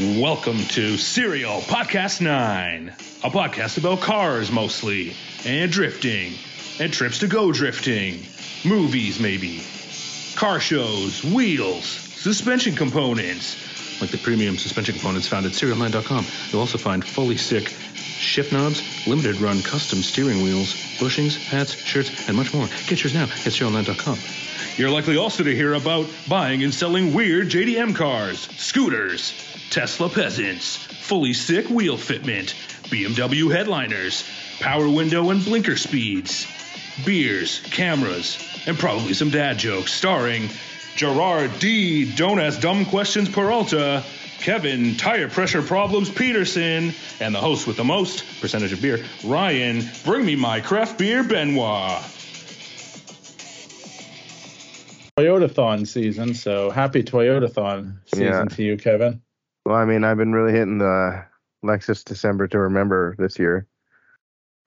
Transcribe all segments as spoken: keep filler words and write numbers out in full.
Welcome to Serial Podcast Nine, a podcast about cars mostly, and drifting, and trips to go drifting, movies maybe, car shows, wheels, suspension components, like the premium suspension components found at Serial Nine dot com. You'll also find fully sick shift knobs, limited run custom steering wheels, bushings, hats, shirts, and much more. Get yours now at Serial Nine dot com. You're likely also to hear about buying and selling weird J D M cars, scooters, Tesla peasants, fully sick wheel fitment, B M W headliners, power window and blinker speeds, beers, cameras, and probably some dad jokes starring Gerard D. Don't Ask Dumb Questions Peralta, Kevin Tire Pressure Problems Peterson, and the host with the most percentage of beer, Ryan Bring Me My Craft Beer Benoit. Toyota-thon season, so happy Toyota-thon season yeah. to you, Kevin. Well, I mean, I've been really hitting the Lexus December to Remember this year.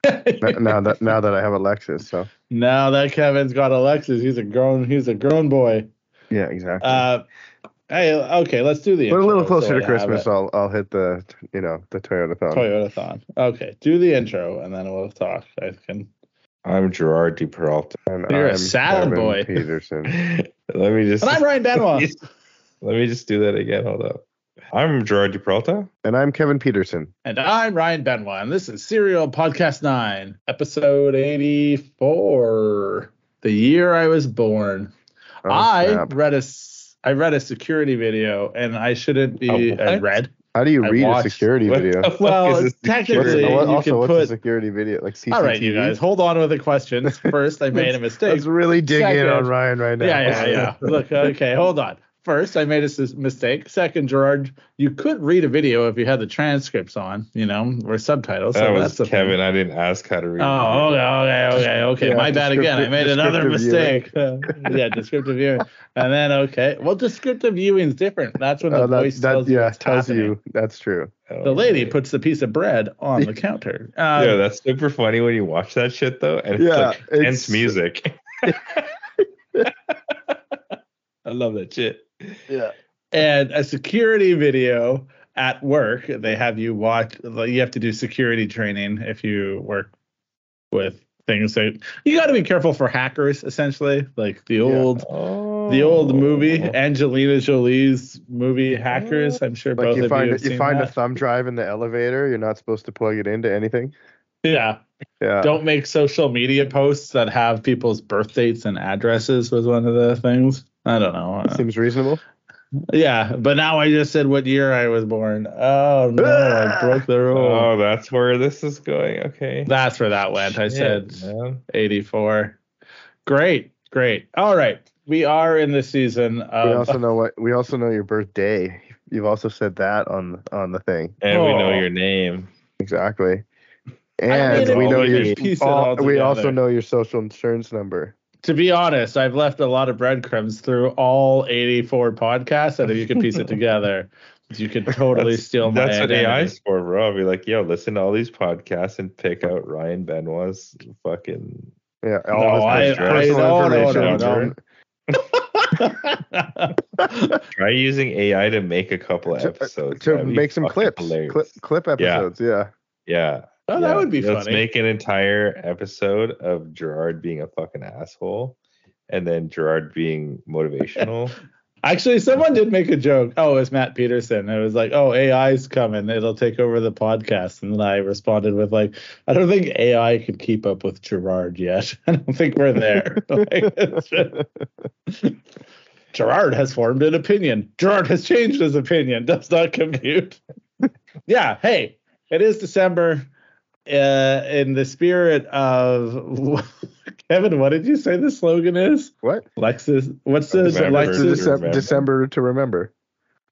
now that now that I have a Lexus, so now that Kevin's got a Lexus, he's a grown he's a grown boy. Yeah, exactly. Uh, hey, okay, let's do the. We're intro a little closer so to Christmas. I'll I'll hit the you know the Toyota-thon. Toyota-thon. Okay, do the intro and then we'll talk. I can. I'm Gerard D. Peralta. And You're I'm a saddle Kevin boy. Peterson. Let me just. And I'm Ryan Benoit. Let me just do that again. Hold up. I'm Gerard D. Peralta. And I'm Kevin Peterson. And I'm Ryan Benoit. And this is Serial Podcast Nine, episode eighty-four, the year I was born. Oh, I snap. read a I read a security video, and I shouldn't be. Oh, I read. How do you I read watched, a security what video? Well, technically, you also, can what's put a security video like C C T V. All right, you guys, hold on with the questions. First, I made a mistake. Let's really dig Second, in on Ryan right now. Yeah, yeah, yeah. Look, okay, hold on. First, I made a mistake. Second, Gerard, you could read a video if you had the transcripts on, you know, or subtitles. So that was that's Kevin. Thing. I didn't ask how to read. Oh, okay, okay, okay, okay. Yeah, my bad again. I made another mistake. Uh, yeah, descriptive viewing. And then, okay, well, descriptive viewing is different. That's when the uh, that, voice that, tells, that, you yeah, tells you. That's true. Oh, the lady right. puts the piece of bread on the counter. Um, yeah, that's super funny when you watch that shit, though. And it's yeah, like intense it's, music. I love that shit. Yeah. And a security video at work, they have you watch, you have to do security training if you work with things that you got to be careful for hackers, essentially, like the old yeah. oh. the old movie, Angelina Jolie's movie Hackers. I'm sure like both you of find, you have you seen find that. A thumb drive in the elevator, you're not supposed to plug it into anything. Yeah. Yeah. Don't make social media posts that have people's birth dates and addresses was one of the things. I don't know. It seems reasonable. Yeah, but now I just said what year I was born. Oh, no, I broke the rule. Oh, that's where this is going. Okay. That's where that went. Shit, I said man. eighty-four. Great, great. All right. We are in the season. Of... We also know what. We also know your birthday. You've also said that on, on the thing. And oh. we know your name. Exactly. And we know your piece all, we also know your social insurance number. To be honest, I've left a lot of breadcrumbs through all eighty-four podcasts, and if you could piece it together, you could totally steal my that's identity. What A I's for, bro. I'll be like, yo, listen to all these podcasts and pick out Ryan Benoit's fucking yeah, all no, his I, personal I, no, information. No, no, no. Try using A I to make a couple of episodes to, to make some clips, clip, clip episodes. Yeah, yeah. yeah. Oh, yeah, that would be let's funny. Let's make an entire episode of Gerard being a fucking asshole and then Gerard being motivational. Actually, someone did make a joke. Oh, it was Matt Peterson. It was like, oh, A I's coming. It'll take over the podcast. And then I responded with like, I don't think A I could keep up with Gerard yet. I don't think we're there. Like, Gerard has formed an opinion. Gerard has changed his opinion. Does not compute. Yeah. Hey, it is December. Uh, in the spirit of Kevin, what did you say the slogan is? What? Lexus. What's the Lexus? To remember. December to remember.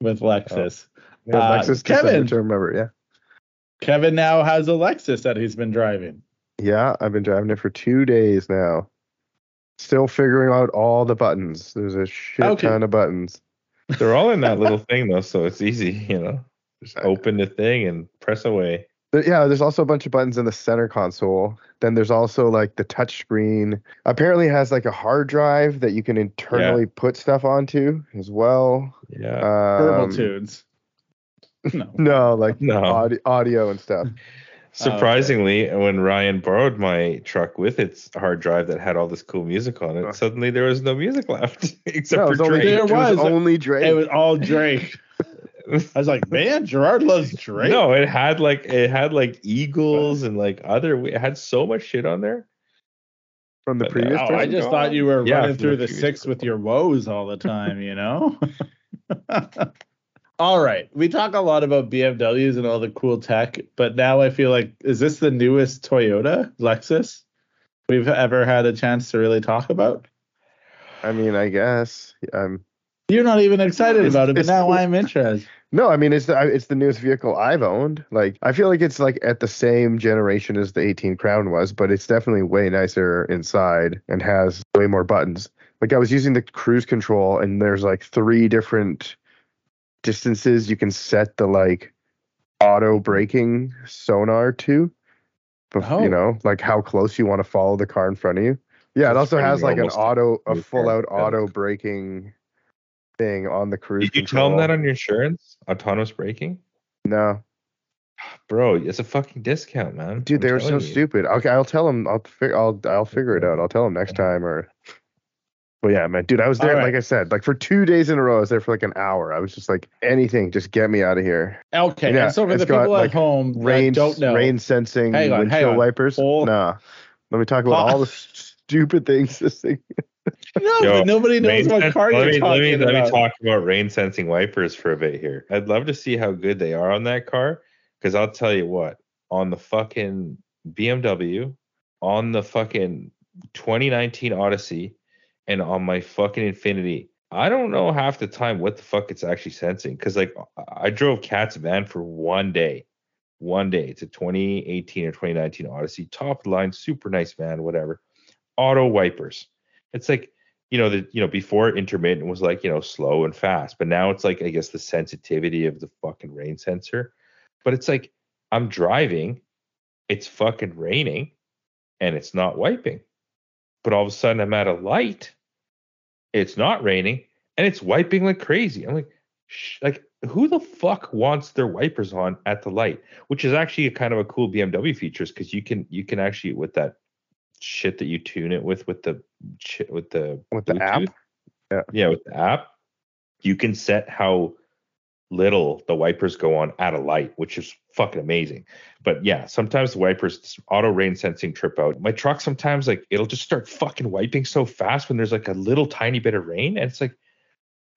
With Lexus. Oh. Yeah, uh, Lexus Kevin, December to remember. Yeah. Kevin now has a Lexus that he's been driving. Yeah, I've been driving it for two days now. Still figuring out all the buttons. There's a shit okay. ton of buttons. They're all in that little thing though, so it's easy. You know, just open the thing and press away. Yeah, there's also a bunch of buttons in the center console. Then there's also like the touch screen. Apparently it has like a hard drive that you can internally yeah. put stuff onto as well. Yeah. Um, Verbal tunes. No, no like no. Audio, audio and stuff. Surprisingly, oh, okay. when Ryan borrowed my truck with its hard drive that had all this cool music on it, oh. suddenly there was no music left except no, for Drake. Only, there was, it was only Drake. It was all Drake. I was like, man, Gerard loves Drake. No, it had like it had like Eagles and like other. It had so much shit on there from the but, previous. Oh, I just thought you were yeah, running through the, the six with your woes all the time, you know. All right, we talk a lot about B M Ws and all the cool tech, but now I feel like, is this the newest Toyota Lexus we've ever had a chance to really talk about? I mean, I guess um. You're not even excited it's, about it, but now I'm interested. No, I mean, it's the, it's the newest vehicle I've owned. Like, I feel like it's like at the same generation as the eighteen Crown was, but it's definitely way nicer inside and has way more buttons. Like, I was using the cruise control, and there's like three different distances you can set the like auto braking sonar to, but, oh. you know, like how close you want to follow the car in front of you. Yeah, it also has like an auto, a full out auto braking thing on the cruise Did you control. Tell them that on your insurance? Autonomous braking? No. Bro, it's a fucking discount, man. Dude, they were so you. stupid. Okay, I'll tell them. I'll, fi- I'll, I'll figure it out. I'll tell them next time. Or, But yeah, man, dude, I was there, right. like I said, like for two days in a row, I was there for like an hour. I was just like, anything, just get me out of here. Okay, yeah, and so for the people got, at like, home rain, that don't know. Rain sensing hang on, windshield hang on. wipers? Full... Nah. Let me talk about all the stupid things this thing No, Yo, but nobody knows what car you're me, talking let me, about. Let me talk about rain sensing wipers for a bit here. I'd love to see how good they are on that car, because I'll tell you what, on the fucking B M W, on the fucking twenty nineteen Odyssey, and on my fucking Infiniti, I don't know half the time what the fuck it's actually sensing. Because like I drove Cat's van for one day, one day. It's a twenty eighteen or twenty nineteen Odyssey, top line, super nice van, whatever. Auto wipers. It's like, you know, the you know, before intermittent was like, you know, slow and fast, but now it's like, I guess the sensitivity of the fucking rain sensor. But it's like, I'm driving, it's fucking raining, and it's not wiping. But all of a sudden I'm at a light, it's not raining, and it's wiping like crazy. I'm like, shh, like who the fuck wants their wipers on at the light? Which is actually a kind of a cool B M W feature, because you can you can actually with that shit that you tune it with with the with the with the Bluetooth. app yeah. yeah with the app you can set how little the wipers go on at a light, which is fucking amazing. But yeah, sometimes the wipers auto rain sensing trip out. My truck sometimes, like, it'll just start fucking wiping so fast when there's like a little tiny bit of rain, and it's like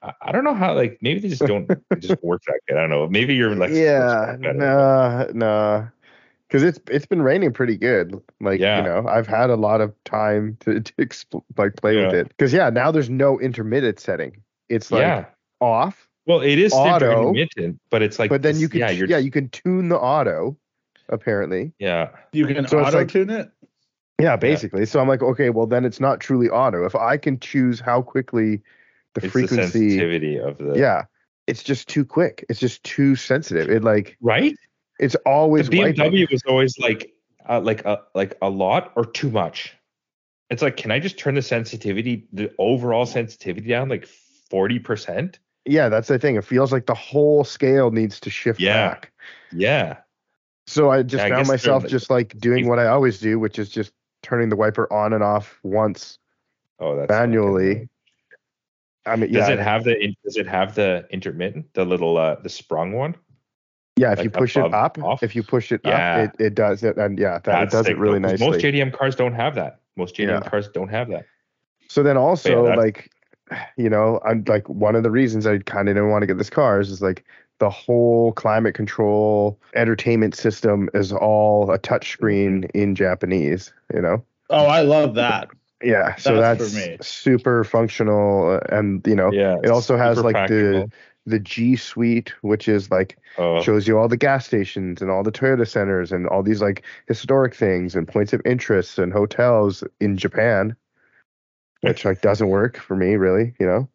I, I don't know how, like, maybe they just don't just work that good. I don't know, maybe you're like, yeah, nah nah because it's it's been raining pretty good. Like, yeah. you know, I've had a lot of time to, to expl- like play yeah. with it. Because, yeah, now there's no intermittent setting. It's like yeah. off. Well, it is auto, intermittent, but it's like. But then this, you can, yeah, yeah, you can tune the auto, apparently. Yeah. You can so auto like, tune it? Yeah, basically. Yeah. So I'm like, okay, well, then it's not truly auto. If I can choose how quickly the it's frequency. The sensitivity of the. Yeah. It's just too quick. It's just too sensitive. It like. Right? It's always the B M W wiping. Was always like uh, like a like a lot or too much. It's like, can I just turn the sensitivity, the overall sensitivity down like forty percent? Yeah, that's the thing. It feels like the whole scale needs to shift yeah. back. Yeah. So I just yeah, found I myself like, just like doing what I always do, which is just turning the wiper on and off once oh, that's manually. Okay. I mean, does yeah, it have the does it have the intermittent, the little uh, the sprung one? Yeah, if like you push above, it up, off. if you push it yeah. up, it, it does it, and yeah, that it does sick. it really nicely. Most J D M cars don't have that. Most J D M yeah. cars don't have that. So then also, yeah, like, you know, I'm like one of the reasons I kind of didn't want to get this car is, is like the whole climate control entertainment system is all a touchscreen in Japanese. You know? Oh, I love that. Yeah, so that's, that's super functional, and you know, yeah, it also has like practical. the. The G Suite, which is like oh. shows you all the gas stations and all the Toyota centers and all these like historic things and points of interest and hotels in Japan, which like doesn't work for me really, you know.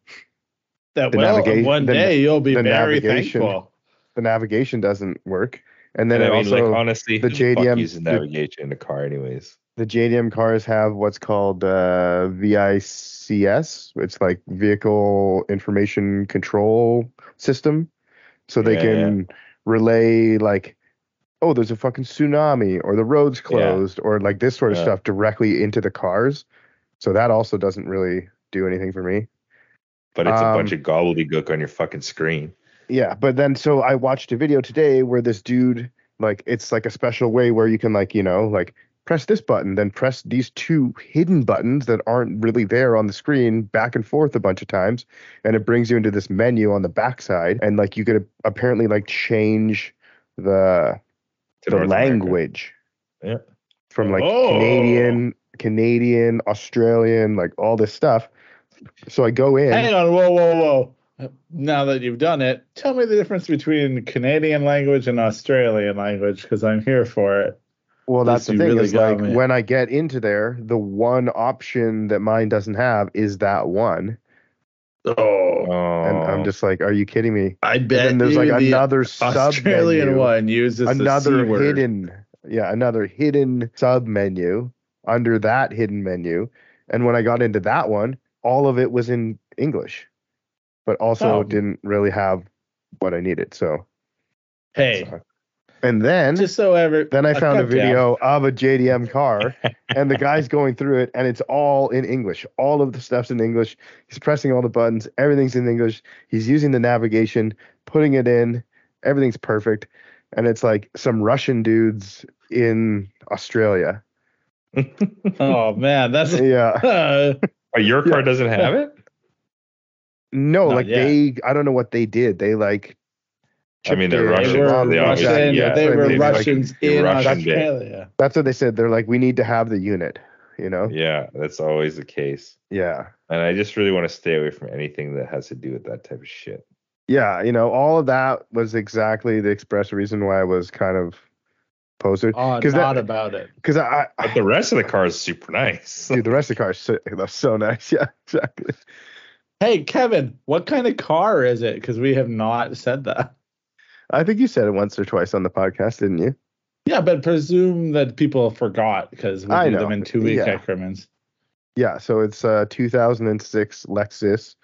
That the well, naviga- one the, day you'll be very thankful. The navigation doesn't work, and then and I mean, also like, honestly, the J D M uses navigation the, in the car anyways. The J D M cars have what's called uh, V I C S. It's like Vehicle Information Control System. So they yeah, can yeah. relay like, oh, there's a fucking tsunami or the road's closed yeah. or like this sort of yeah. stuff directly into the cars. So that also doesn't really do anything for me. But it's um, a bunch of gobbledygook on your fucking screen. Yeah. But then, so I watched a video today where this dude, like, it's like a special way where you can like, you know, like press this button, then press these two hidden buttons that aren't really there on the screen back and forth a bunch of times. And it brings you into this menu on the backside. And like, you could apparently like change the, the language yeah. from like oh. Canadian, Canadian, Australian, like all this stuff. So I go in. Hang on, whoa, whoa, whoa. Now that you've done it, tell me the difference between Canadian language and Australian language, because I'm here for it. Well, that's the thing. Really is like me. When I get into there, the one option that mine doesn't have is that one. Oh. And I'm just like, are you kidding me? I bet. And then there's like another sub Australian one uses another the hidden, yeah, another hidden sub menu under that hidden menu. And when I got into that one, all of it was in English, but also oh. didn't really have what I needed. So, hey. So. And then, just so ever, then I, I found a video down. of a J D M car, and the guy's going through it, and it's all in English. All of the stuff's in English. He's pressing all the buttons. Everything's in English. He's using the navigation, putting it in. Everything's perfect. And it's like some Russian dudes in Australia. Oh, man. That's yeah. Uh, your car yeah. doesn't have it? No, Not like yet. they, I don't know what they did. They like... I mean, they're Russians. They were they Russian, Russian, yeah, they were Russians like, in Russian Australia. That's what they said. They're like, we need to have the unit, you know? Yeah, that's always the case. Yeah. And I just really want to stay away from anything that has to do with that type of shit. Yeah, you know, all of that was exactly the express reason why I was kind of poser. Oh, not that, about it. Because I, I, But the rest of the car is super nice. Dude, the rest of the car is so, so nice. Yeah, exactly. Hey, Kevin, what kind of car is it? Because we have not said that. I think you said it once or twice on the podcast, didn't you? Yeah, but presume that people forgot because we do them in two-week yeah. increments. Yeah, so it's a two thousand six Lexus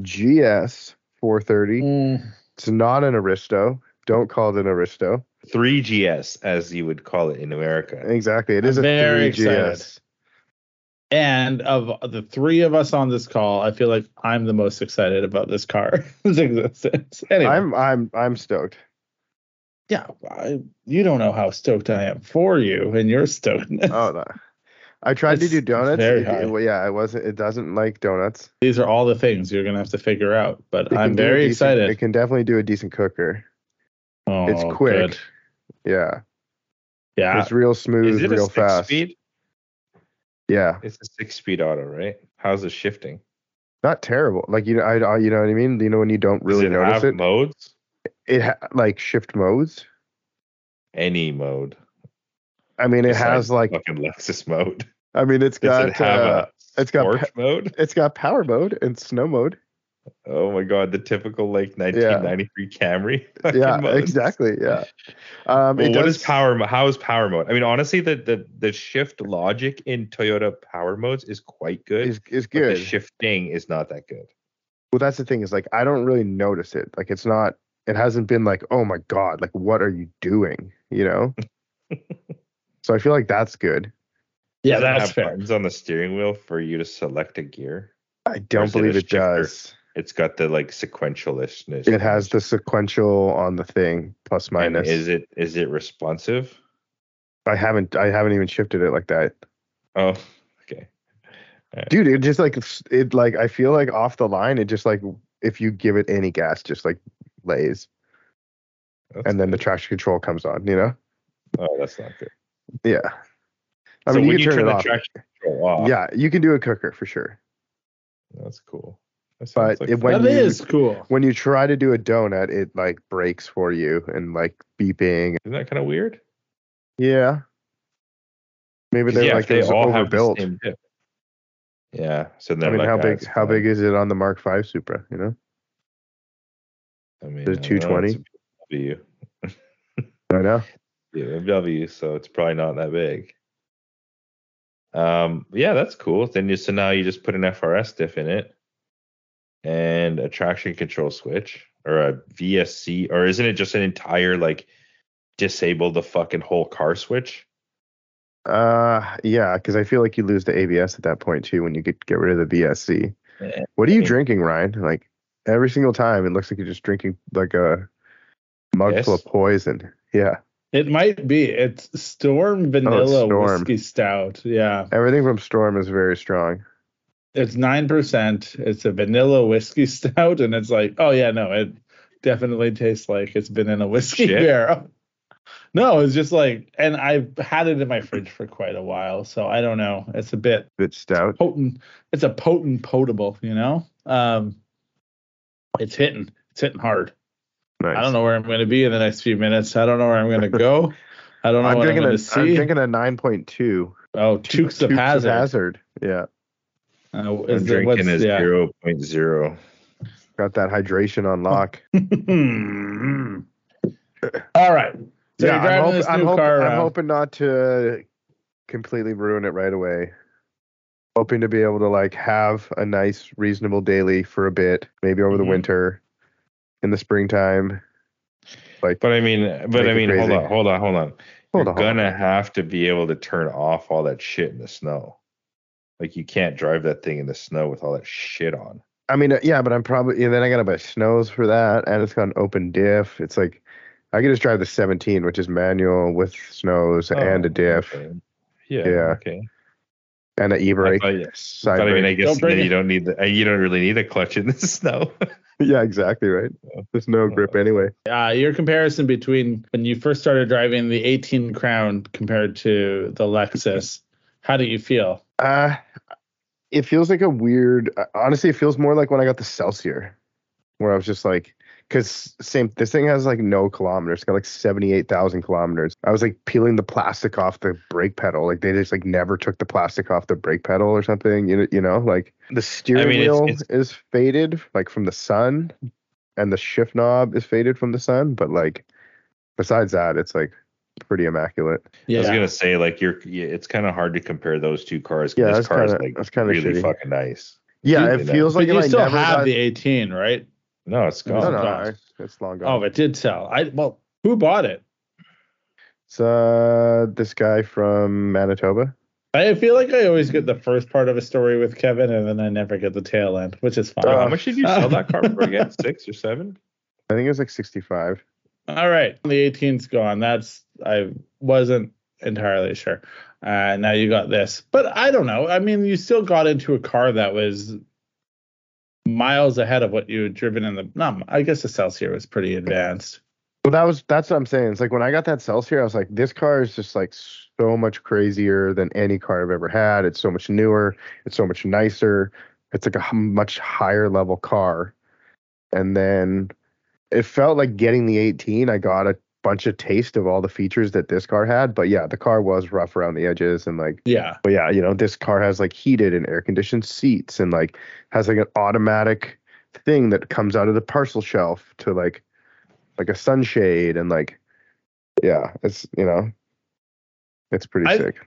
G S four thirty. Mm. It's not an Aristo. Don't call it an Aristo. three G S, as you would call it in America. Exactly. It is I'm a three G S. Excited. And of the three of us on this call, I feel like I'm the most excited about this car's existence. Anyway. I'm I'm I'm stoked. Yeah, I, you don't know how stoked I am for you and your stokedness. Oh, no. I tried it's to do donuts. Very high. It, it, yeah, I wasn't. It doesn't like donuts. These are all the things you're gonna have to figure out. But it I'm very decent, excited. It can definitely do a decent cooker. Oh, it's quick. Good. Yeah. Yeah. It's real smooth, real fast. Speed? Yeah, it's a six-speed auto, right? How's it shifting? Not terrible. Like you know, I, I you know what I mean. You know when you don't really Does it notice have it. Modes. It ha- like shift modes. Any mode. I mean, it it's has like, like fucking Lexus mode. I mean, it's got it uh, it's got pa- mode. It's got power mode and snow mode. Oh my god, the typical like nineteen ninety-three yeah. Camry. Yeah, modes. Exactly. Yeah. Um, well, it what does, is power? How is power mode? I mean, honestly, the the the shift logic in Toyota power modes is quite good. Is is good. But the shifting is not that good. Well, that's the thing is like I don't really notice it. Like it's not. It hasn't been like oh my god, like what are you doing? You know. So I feel like that's good. Yeah, Doesn't that's fair. Buttons on the steering wheel for you to select a gear. I don't believe it, it does. It's got the like sequentialishness. It has the sequential on the thing, plus minus. And is it is it responsive? I haven't I haven't even shifted it like that. Oh, okay. Right. Dude, it just like it like I feel like off the line. It just like if you give it any gas, just like lays, that's and then good. The traction control comes on. You know. Oh, that's not good. Yeah. I so mean, you can you turn, turn it the off. Traction control off. Yeah, you can do a cooker for sure. That's cool. But like it, when that you, is cool. When you try to do a donut, it like breaks for you and like beeping. Isn't that kind of weird? Yeah. Maybe they're yeah, like they all overbuilt. Have the same yeah. So then I mean, like, how big? Fine. How big is it on the Mark V Supra? You know. I mean, the two twenty. B M W. I know. Yeah, B M W. So it's probably not that big. Um. Yeah, that's cool. Then you so now you just put an F R S diff in it. And a traction control switch. or a V S C, or isn't it just an entire, like, disable the fucking whole car switch? Uh, yeah, because I feel like you lose the A B S at that point too when you get get rid of the V S C. Yeah. What are you drinking, Ryan? Like every single time, it looks like you're just drinking like a mug yes. full of poison. Yeah. It might be. It's Storm Vanilla oh, it's Storm. Whiskey Stout. Yeah. Everything from Storm is very strong. It's nine percent. It's a vanilla whiskey stout, and it's like, oh yeah, no, it definitely tastes like it's been in a whiskey Shit. barrel. No, it's just like, and I've had it in my fridge for quite a while, so I don't know. It's a bit, bit stout. Potent. It's a potent potable, you know? Um, it's hitting. It's hitting hard. Nice. I don't know where I'm going to be in the next few minutes. I don't know where I'm going to go. I don't know I'm what I'm going to see. I'm drinking a nine point two. Oh, Tukes of Hazard. Hazard. Yeah. Uh, is I'm there, drinking a yeah. zero point zero. Got that hydration on lock. All right. So yeah, you're driving I'm, hope, this new I'm, hope, car I'm hoping not to completely ruin it right away. Hoping to be able to like have a nice, reasonable daily for a bit, maybe over mm-hmm. the winter, in the springtime. Like, but I mean, but I mean, hold on, hold on, hold on. Hold you're on, gonna on. have to be able to turn off all that shit in the snow. Like you can't drive that thing in the snow with all that shit on. I mean, yeah, but I'm probably yeah, then I gotta buy snows for that, and it's got an open diff. It's like. I could just drive the seventeen, which is manual with snows oh, and a diff. Okay. Yeah, yeah. Okay. And an e-brake. I, thought, I, thought, I mean, I guess don't you don't need the, you don't really need a clutch in the snow. Yeah, exactly right. There's no grip anyway. Uh, your comparison between when you first started driving the eighteen Crown compared to the Lexus, how do you feel? Uh, it feels like a weird. Honestly, it feels more like when I got the Celsior, where I was just like. Because same, this thing has like no kilometers. It's got like seventy-eight thousand kilometers. I was like peeling the plastic off the brake pedal. Like they just like never took the plastic off the brake pedal or something. You know, you know like the steering I mean, wheel it's, it's, is faded like from the sun, and the shift knob is faded from the sun. But like besides that, it's like pretty immaculate. Yeah. I was gonna say like you're. Yeah, it's kind of hard to compare those two cars. Yeah, this car is like that's really shitty. Fucking nice. Yeah, really it feels nice. Like but you like still never have got, the eighteen, right? No, it's gone. No, no, no, it's long gone. Oh, it did sell. I well, who bought it? It's uh, this guy from Manitoba. I feel like I always get the first part of a story with Kevin, and then I never get the tail end, which is fine. Uh, how much did you sell that car for again? Six or seven? I think it was like sixty-five. All right, the eighteen's gone. That's I wasn't entirely sure. Uh, now you got this, but I don't know. I mean, you still got into a car that was. Miles ahead of what you had driven in the no, I guess the Celsior was pretty advanced. Well, that was that's what I'm saying. It's like when I got that Celsior, I was like, this car is just like so much crazier than any car I've ever had. It's so much newer. It's so much nicer. It's like a much higher level car. And then it felt like getting the eighteen, I got a bunch of taste of all the features that this car had. But yeah, the car was rough around the edges and like yeah but yeah you know this car has like heated and air conditioned seats and like has like an automatic thing that comes out of the parcel shelf to like like a sunshade and like yeah it's you know it's pretty I, sick.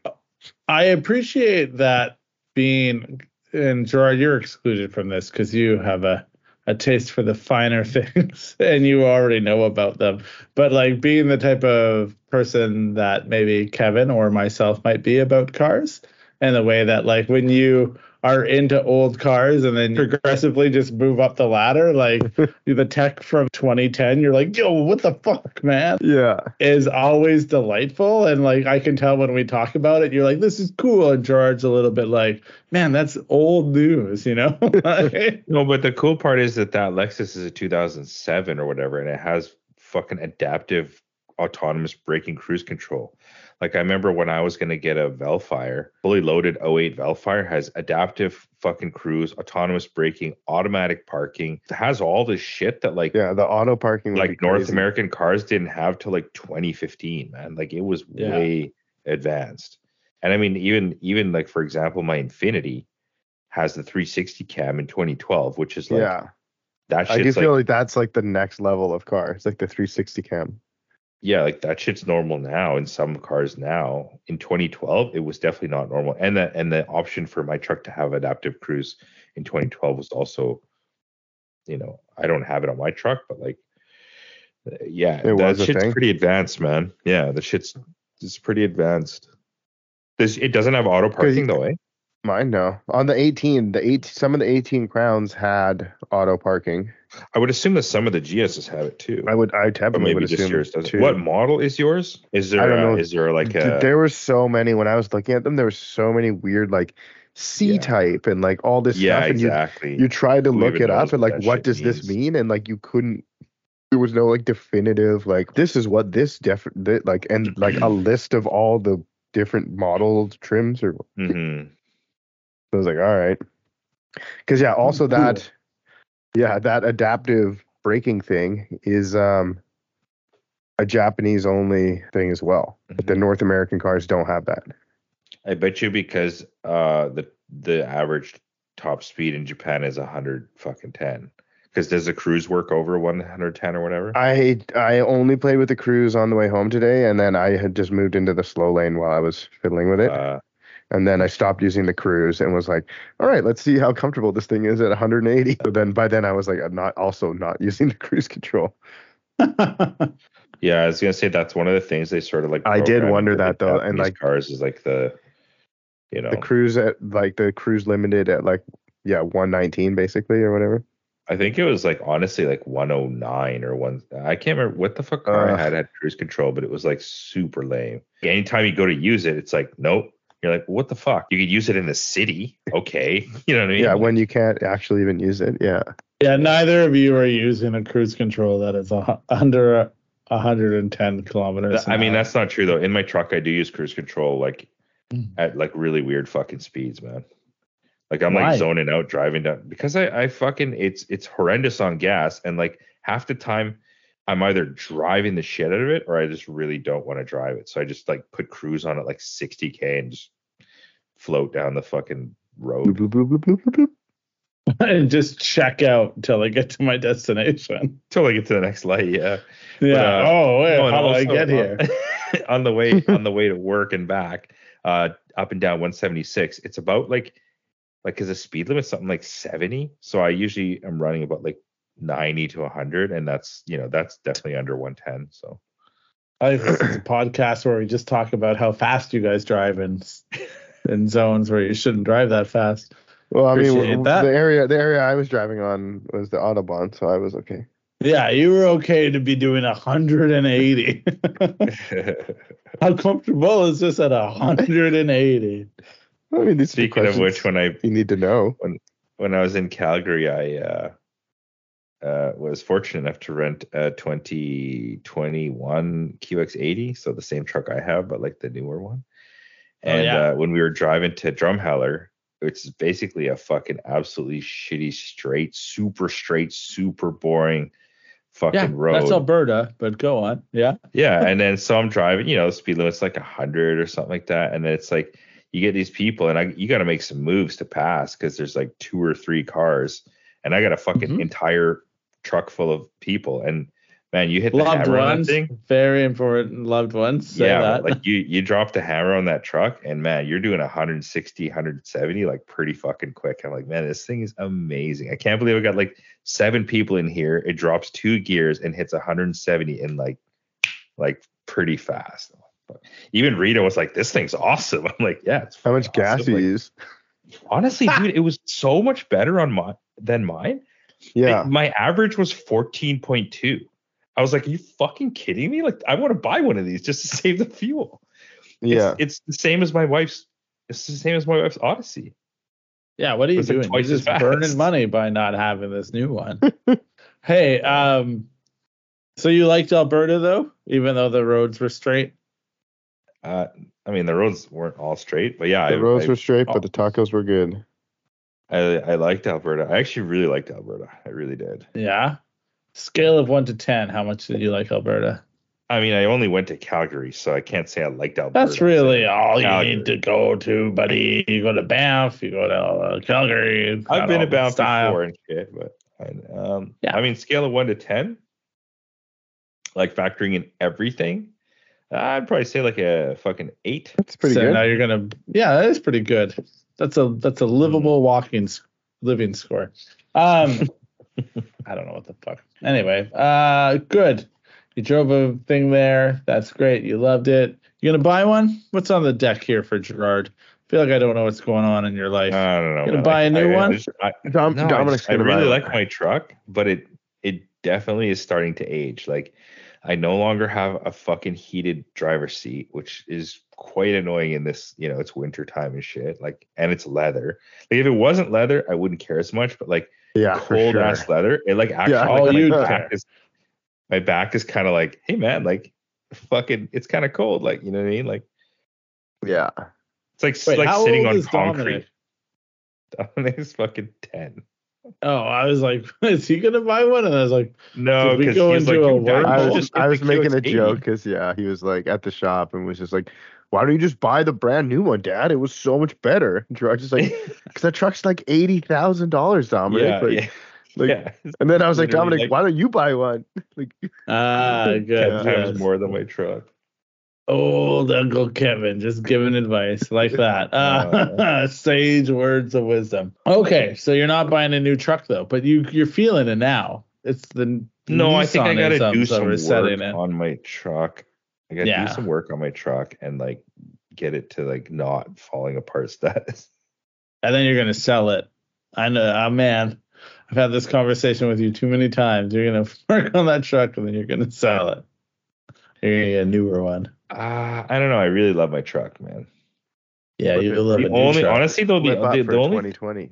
I appreciate that being and Gerard you're excluded from this because you have a a taste for the finer things and you already know about them, but like being the type of person that maybe Kevin or myself might be about cars and the way that like when you are into old cars and then progressively just move up the ladder, like the tech from twenty ten, you're like, yo, what the fuck, man? Yeah. Is always delightful. And like, I can tell when we talk about it, you're like, this is cool. And George's a little bit like, man, that's old news, you know? No, but the cool part is that that Lexus is a two thousand seven or whatever, and it has fucking adaptive autonomous braking cruise control. Like I remember when I was going to get a Velfire, fully loaded oh eight Velfire has adaptive fucking cruise, autonomous braking, automatic parking. It has all this shit that like yeah, the auto parking like North crazy. American cars didn't have till like twenty fifteen, man. Like it was yeah. way advanced. And I mean even even like for example my Infiniti has the three sixty cam in twenty twelve, which is like yeah. that shit's I do feel like, like that's like the next level of cars, like the three sixty cam. Yeah, like that shit's normal now in some cars now. In twenty twelve, it was definitely not normal. And the and the option for my truck to have adaptive cruise in twenty twelve was also you know, I don't have it on my truck, but like, yeah, it that was shit's thing. Pretty advanced, man. Yeah, the shit's it's pretty advanced. This it doesn't have auto parking though, eh? Mine no. On the eighteen, the eight some of the eighteen Crowns had auto parking. I would assume that some of the G Ss have it too. I would. I definitely would assume yours doesn't. Too. What model is yours? Is there? I don't know. Uh, is there like a? There were so many when I was looking at them. There were so many weird like C type yeah. and like all this yeah, stuff. Yeah, exactly. You, you tried to look it up and like, what does means. This mean? And like, you couldn't. There was no like definitive like this is what this def th- like and like a list of all the different model trims or. Mm-hmm. So I was like, all right, because yeah, also that. Cool. Yeah, that adaptive braking thing is um, a Japanese-only thing as well. Mm-hmm. But the North American cars don't have that. I bet you because uh, the the average top speed in Japan is one hundred fucking ten. Because does the Cruise work over one hundred ten or whatever? I I only played with the Cruise on the way home today, and then I had just moved into the slow lane while I was fiddling with it. Uh, And then I stopped using the Cruise and was like, all right, let's see how comfortable this thing is at one hundred eighty. So then by then I was like, I'm not also not using the Cruise control. Yeah, I was going to say that's one of the things they sort of like. I did wonder that, though. And like cars is like the, you know, the Cruise at like the Cruise limited at like, yeah, one nineteen basically or whatever. I think it was like honestly like one oh nine or one. I can't remember what the fuck car uh, I had had Cruise control, but it was like super lame. Anytime you go to use it, it's like, nope. You're like, what the fuck? You could use it in the city. Okay. You know what I mean? Yeah, when you can't actually even use it. Yeah. Yeah, neither of you are using a Cruise control that is a, under one hundred ten kilometers. I mean, hour. That's not true, though. In my truck, I do use Cruise control, like, mm. at, like, really weird fucking speeds, man. Like, I'm, Why? like, zoning out, driving down. Because I, I fucking, it's it's horrendous on gas. And, like, half the time, I'm either driving the shit out of it or I just really don't want to drive it. So I just like put Cruise on at like sixty K and just float down the fucking road. Bloop, bloop, bloop, bloop, bloop, bloop. And just check out until I get to my destination. Till I get to the next light. Yeah. Yeah. But, uh, oh, wait, no, how do I get on, here? On the way, on the way to work and back, uh, up and down one seventy-six. It's about like, like, cause the speed limit's something like seventy. So I usually am running about like ninety to one hundred, and that's, you know, that's definitely under one ten. So I listen to podcasts where we just talk about how fast you guys drive in in zones where you shouldn't drive that fast. Well, I Appreciate mean that. the area the area I was driving on was the Autobahn, so I was okay. Yeah, you were okay to be doing one eighty. How comfortable is this at one eighty? I mean, these speaking of which, when I you need to know when when I was in Calgary, I uh Uh, was fortunate enough to rent a twenty twenty-one Q X eighty, so the same truck I have, but like the newer one. And oh, yeah. uh, when we were driving to Drumheller, which is basically a fucking absolutely shitty, straight, super straight, super boring fucking yeah, road. That's Alberta, but go on. Yeah. Yeah. And then so I'm driving, you know, the speed limit's like one hundred or something like that. And then it's like you get these people, and I, you got to make some moves to pass because there's like two or three cars. And I got a fucking mm-hmm. entire truck full of people, and man, you hit the loved hammer ones, on that thing. Very important, loved ones. Say yeah, that. Like you, you dropped the hammer on that truck, and man, you're doing one sixty, one seventy, like pretty fucking quick. I'm like, man, this thing is amazing. I can't believe I got like seven people in here. It drops two gears and hits one seventy in like, like pretty fast. Even Rita was like, this thing's awesome. I'm like, yeah, it's how much awesome. Gas you like, use. Honestly, dude, it was so much better on my. Than mine. Yeah, like my average was fourteen point two. I was like, are you fucking kidding me? Like, I want to buy one of these just to save the fuel. Yeah, it's, it's the same as my wife's. It's the same as my wife's Odyssey. Yeah, what are you doing? Like You're just fast. burning money by not having this new one. Hey, um, so you liked Alberta though, even though the roads were straight. Uh, I mean, the roads weren't all straight, but yeah, the I, roads I, were straight, oh. but the tacos were good. I, I liked Alberta. I actually really liked Alberta. I really did. Yeah. Scale of one to ten. How much did you like Alberta? I mean, I only went to Calgary, so I can't say I liked Alberta. That's really all Calgary. You need to go to, buddy. You go to Banff. You go to uh, Calgary. I've been to Banff before and shit, but I, um, yeah. I mean, scale of one to ten, like factoring in everything, I'd probably say like a fucking eight. That's pretty so good. Now you're gonna, yeah, that is pretty good. That's a that's a livable walking living score. Um, I don't know what the fuck. Anyway, uh, good. You drove a thing there. That's great. You loved it. You gonna buy one? What's on the deck here for Gerard? I feel like I don't know what's going on in your life. I don't know. You gonna buy I, a new I, one? I, just, I, Dom, no, I, just, I really like my truck, but it it definitely is starting to age. Like, I no longer have a fucking heated driver's seat, which is quite annoying in this, you know, it's winter time and shit. Like, and it's leather. Like, if it wasn't leather, I wouldn't care as much. But like, yeah, cold sure. ass leather, it like actually, yeah, like, you my, back is, my back is kind of like, hey man, like, fucking, it's kind of cold. Like, you know what I mean? Like, yeah, it's like, wait, like sitting on concrete. Dominic? Dominic's fucking ten. Oh, I was like, is he gonna buy one? And I was like, no, because he was like, I was, just, I was making a joke because yeah, he was like at the shop and was just like, why don't you just buy the brand new one, Dad? It was so much better. And Gerard's just like, because that truck's like eighty thousand dollars, Dominic. Yeah, like, yeah. Like, yeah. And then I was like, Dominic, like, why don't you buy one? Like, ah, good. Ten times more than my truck. Old Uncle Kevin just giving advice like that. Uh, sage words of wisdom. Okay, so you're not buying a new truck though, but you you're feeling it now. It's the no. Nissan I think I gotta do some work on my truck. I gotta yeah. do some work on my truck and like get it to like not falling apart status. And then you're gonna sell it. I know, oh, man. I've had this conversation with you too many times. You're gonna work on that truck and then you're gonna sell it. You're gonna get a newer one. Uh, I don't know. I really love my truck, man. Yeah, but you the, love the only, truck. Honestly, though, the, the, the only twenty twenty.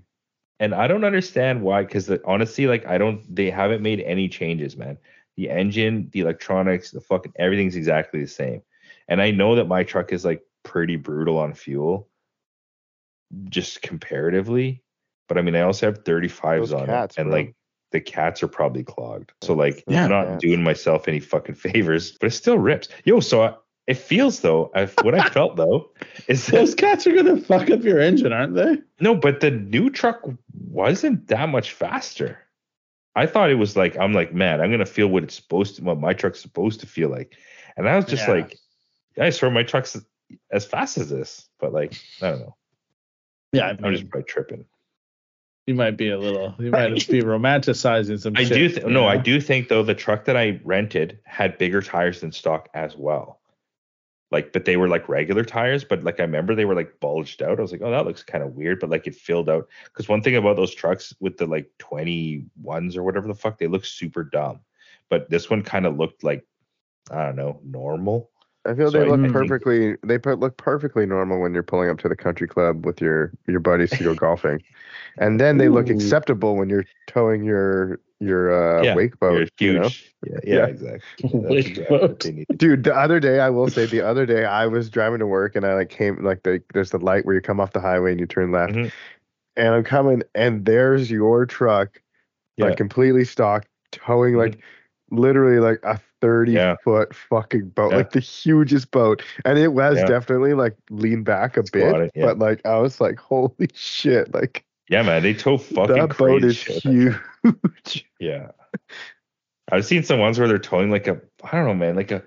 And I don't understand why, because honestly, like I don't. They haven't made any changes, man. The engine, the electronics, the fucking everything's exactly the same. And I know that my truck is like pretty brutal on fuel, just comparatively. But I mean, I also have thirty-fives on cats, it, and bro. like. The cats are probably clogged. So like, yeah, I'm not man. doing myself any fucking favors, but it still rips. Yo, so I, it feels though, I, what I felt though, is that, those cats are going to fuck up your engine, aren't they? No, but the new truck wasn't that much faster. I thought it was like, I'm like, man, I'm going to feel what it's supposed to, what my truck's supposed to feel like. And I was just yeah. like, I swear my truck's as fast as this, but like, I don't know. Yeah. I mean, I'm just probably tripping. You might be a little, you might be romanticizing some I shit. I do, th- no, know? I do think though the truck that I rented had bigger tires than stock as well. Like, but they were like regular tires, but like I remember they were like bulged out. I was like, oh, that looks kind of weird, but like it filled out. Because one thing about those trucks with the like twenty-ones or whatever the fuck, they look super dumb. But this one kind of looked like, I don't know, normal. I feel so they look I, perfectly. I they look perfectly normal when you're pulling up to the country club with your, your buddies to go golfing, and then they Ooh. look acceptable when you're towing your your uh, yeah, wake boat. Huge. You know? Yeah, yeah, yeah, exactly. Wake exactly boat. Dude, the other day I will say the other day I was driving to work and I like came like the, there's the light where you come off the highway and you turn left, mm-hmm. and I'm coming and there's your truck, yeah. like completely stocked, towing mm-hmm. like. Literally like a thirty yeah. foot fucking boat, yeah. like the hugest boat, and it was yeah. definitely like lean back a Squatted, bit, yeah. but like I was like, holy shit, like yeah, man, they tow fucking that boat is shit, huge. Yeah, I've seen some ones where they're towing like a I don't know, man, like a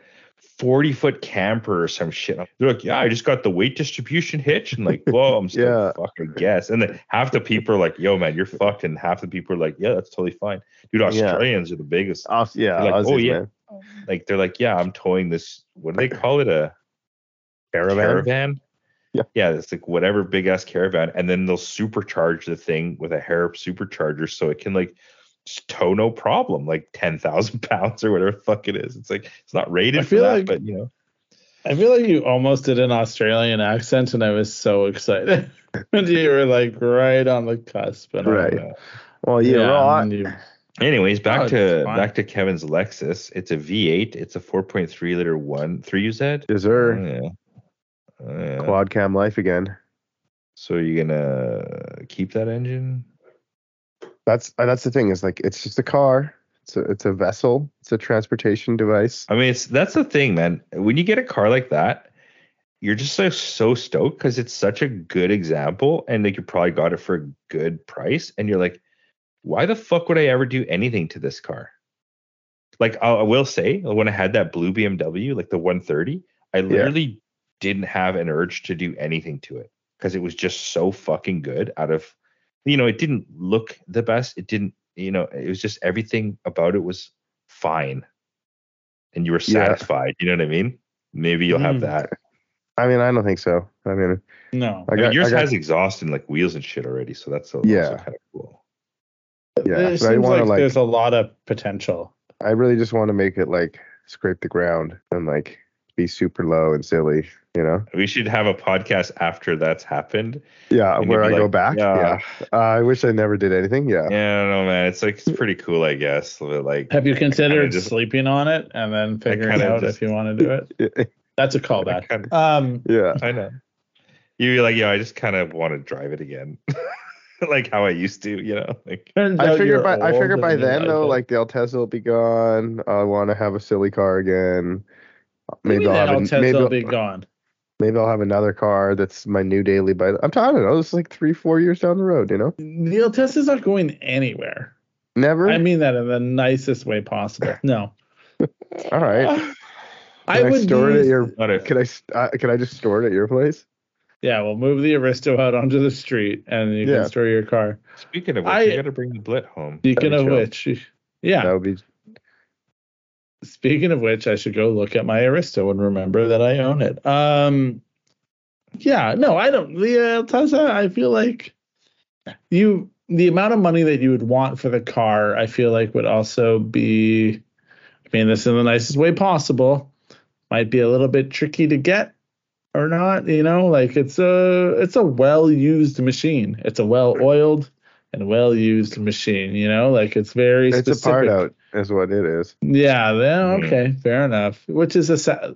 forty foot camper or some shit. They're like, yeah, I just got the weight distribution hitch, and like, whoa, I'm still yeah. fucking guess. And then half the people are like, yo, man, you're fucked, and half the people are like, yeah, that's totally fine. Dude, Australians yeah. are the biggest. Aus- yeah, like, Aussies, oh yeah, man. Like they're like, yeah, I'm towing this. What do they call it? A caravan? caravan? Yeah, yeah, it's like whatever big ass caravan, and then they'll supercharge the thing with a hair supercharger so it can like. Tow no problem, like ten thousand pounds or whatever the fuck it is. It's like it's not rated I feel for that, like, but you know. I feel like you almost did an Australian accent, and I was so excited when you were like right on the cusp. And right. All well, you're yeah. Right. You... Anyways, back oh, to back to Kevin's Lexus. It's a V eight. It's a four point three liter one three. You said? Is there? Yeah. Oh, yeah. Quad cam life again. So are you gonna keep that engine? That's that's the thing is like it's just a car. It's a, it's a vessel. It's a transportation device. I mean, it's that's the thing, man. When you get a car like that, you're just so, so stoked because it's such a good example. And like you probably got it for a good price. And you're like, why the fuck would I ever do anything to this car? Like I, I will say when I had that blue B M W, like the one thirty, I literally yeah. didn't have an urge to do anything to it because it was just so fucking good out of. You know, it didn't look the best. It didn't. you know, it was just everything about it was fine. And you were satisfied. Yeah. You know what I mean? Maybe you'll mm. have that. I mean, I don't think so. I mean, no. I got, I mean, yours I got, has exhaust and like wheels and shit already, so that's also, yeah. also kind of cool. Yeah, it seems I wanna, like, like there's a lot of potential. I really just want to make it like scrape the ground and like be super low and silly, you know. We should have a podcast after that's happened. Yeah, where I like, go back. Yeah, yeah. Uh, I wish I never did anything. Yeah. Yeah, I don't know, man. It's like it's pretty cool, I guess. But, like, have you considered just, sleeping on it and then figuring out just, if you want to do it? That's a callback. Kinda, um, yeah, I know. You're like, yo, I just kind of want to drive it again, like how I used to, you know. Like, I figure by I figure by then though, like the Altezza will be gone. I want to have a silly car again. Maybe I'll have Altezza maybe, will be gone. Maybe I'll have another car that's my new daily. But I'm tired of those. It's like three, four years down the road, you know. The Altezza's not going anywhere. Never. I mean that in the nicest way possible. No. All right. Can I, I would store use, it at your. Can I uh, can I just store it at your place? Yeah, we'll move the Aristo out onto the street, and you yeah. can store your car. Speaking of which, I, you got to bring the Blit home. Speaking of chill. which, yeah. That would be. Speaking of which, I should go look at my Aristo and remember that I own it. Um, yeah, no, I don't. The Altezza, I feel like you the amount of money that you would want for the car, I feel like would also be. I mean, this in the nicest way possible. Might be a little bit tricky to get or not, you know, like it's a it's a well-used machine. It's a well-oiled and well-used machine, you know, like it's very it's specific. It's a part out is what it is. Yeah, then, okay, fair enough. Which is a sad,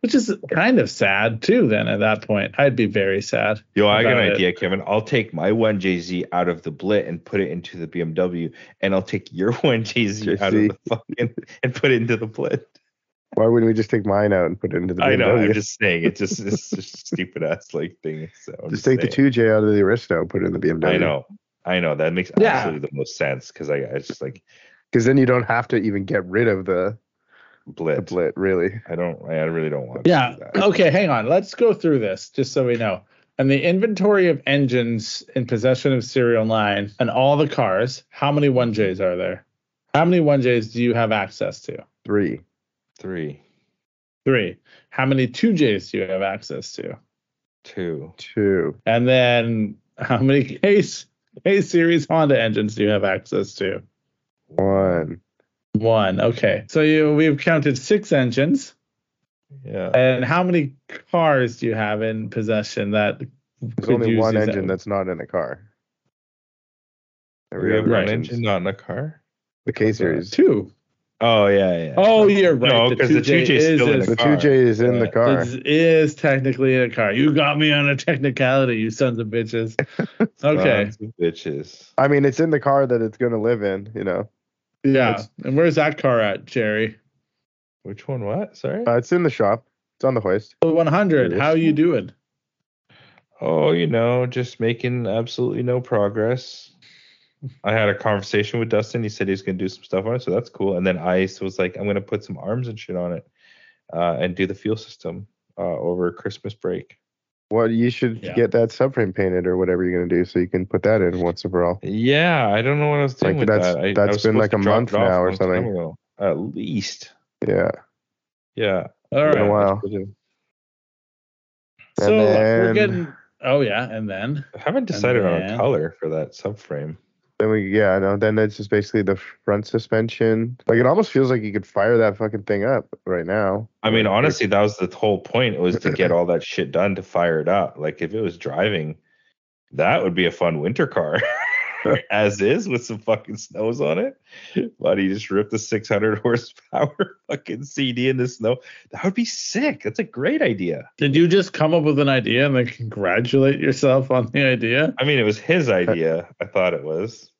which is kind of sad too then at that point. I'd be very sad. Yo, I got an idea, it. Kevin. I'll take my one J Z out of the Blit and put it into the B M W, and I'll take your one J Z out of the fucking and put it into the Blit. Why wouldn't we just take mine out and put it into the B M W? I know, I'm just saying. It's just it's just stupid-ass like thing. So just, just take saying. the two J out of the Aristo and put it in the B M W. I know. I know. That makes yeah. absolutely the most sense because I, I just like... Because then you don't have to even get rid of the Blit. The Blit, really. I don't. I really don't want to yeah. do that. Okay, hang on. Let's go through this just so we know. And the inventory of engines in possession of Serial Nine and all the cars, how many one J's are there? How many one J's do you have access to? Three. Three. Three. How many two J's do you have access to? Two. Two. And then how many K-Series Honda engines do you have access to? One. One. Okay. So you we've counted six engines. Yeah. And how many cars do you have in possession that there's only one engine out? That's not in a car. Every other right. engine not in a car? The K-Series. Two. Oh, yeah, yeah. Oh, you're right. No, because the two J is still in the car. The two J is in the car. It is technically in a car. You got me on a technicality, you sons of bitches. Okay. Sons of bitches. I mean, it's in the car that it's going to live in, you know. Yeah. It's, and where's that car at, Jerry? Which one what? Sorry? Uh, it's in the shop. It's on the hoist. one hundred. How are you doing? Oh, you know, just making absolutely no progress. I had a conversation with Dustin. He said he's going to do some stuff on it, so that's cool. And then I was like, I'm going to put some arms and shit on it uh, and do the fuel system uh, over Christmas break. Well, you should yeah. get that subframe painted or whatever you're going to do so you can put that in once and for all. Yeah, I don't know what I was doing like with that's, that. I, that's I was been like a month now or something. At least. Yeah. Yeah. All right. Been a while. So then, we're getting... Oh, yeah, and then? I haven't decided then, on a color for that subframe. Then we, yeah, no, then it's just basically the front suspension. Like, it almost feels like you could fire that fucking thing up right now. I mean, honestly, that was the whole point. It was to get all that shit done to fire it up. Like, if it was driving, that would be a fun winter car. As is, with some fucking snows on it. But he just ripped the six hundred horsepower fucking C D in the snow. That would be sick. That's a great idea. Did you just come up with an idea and then congratulate yourself on the idea? I mean, it was his idea. I thought it was.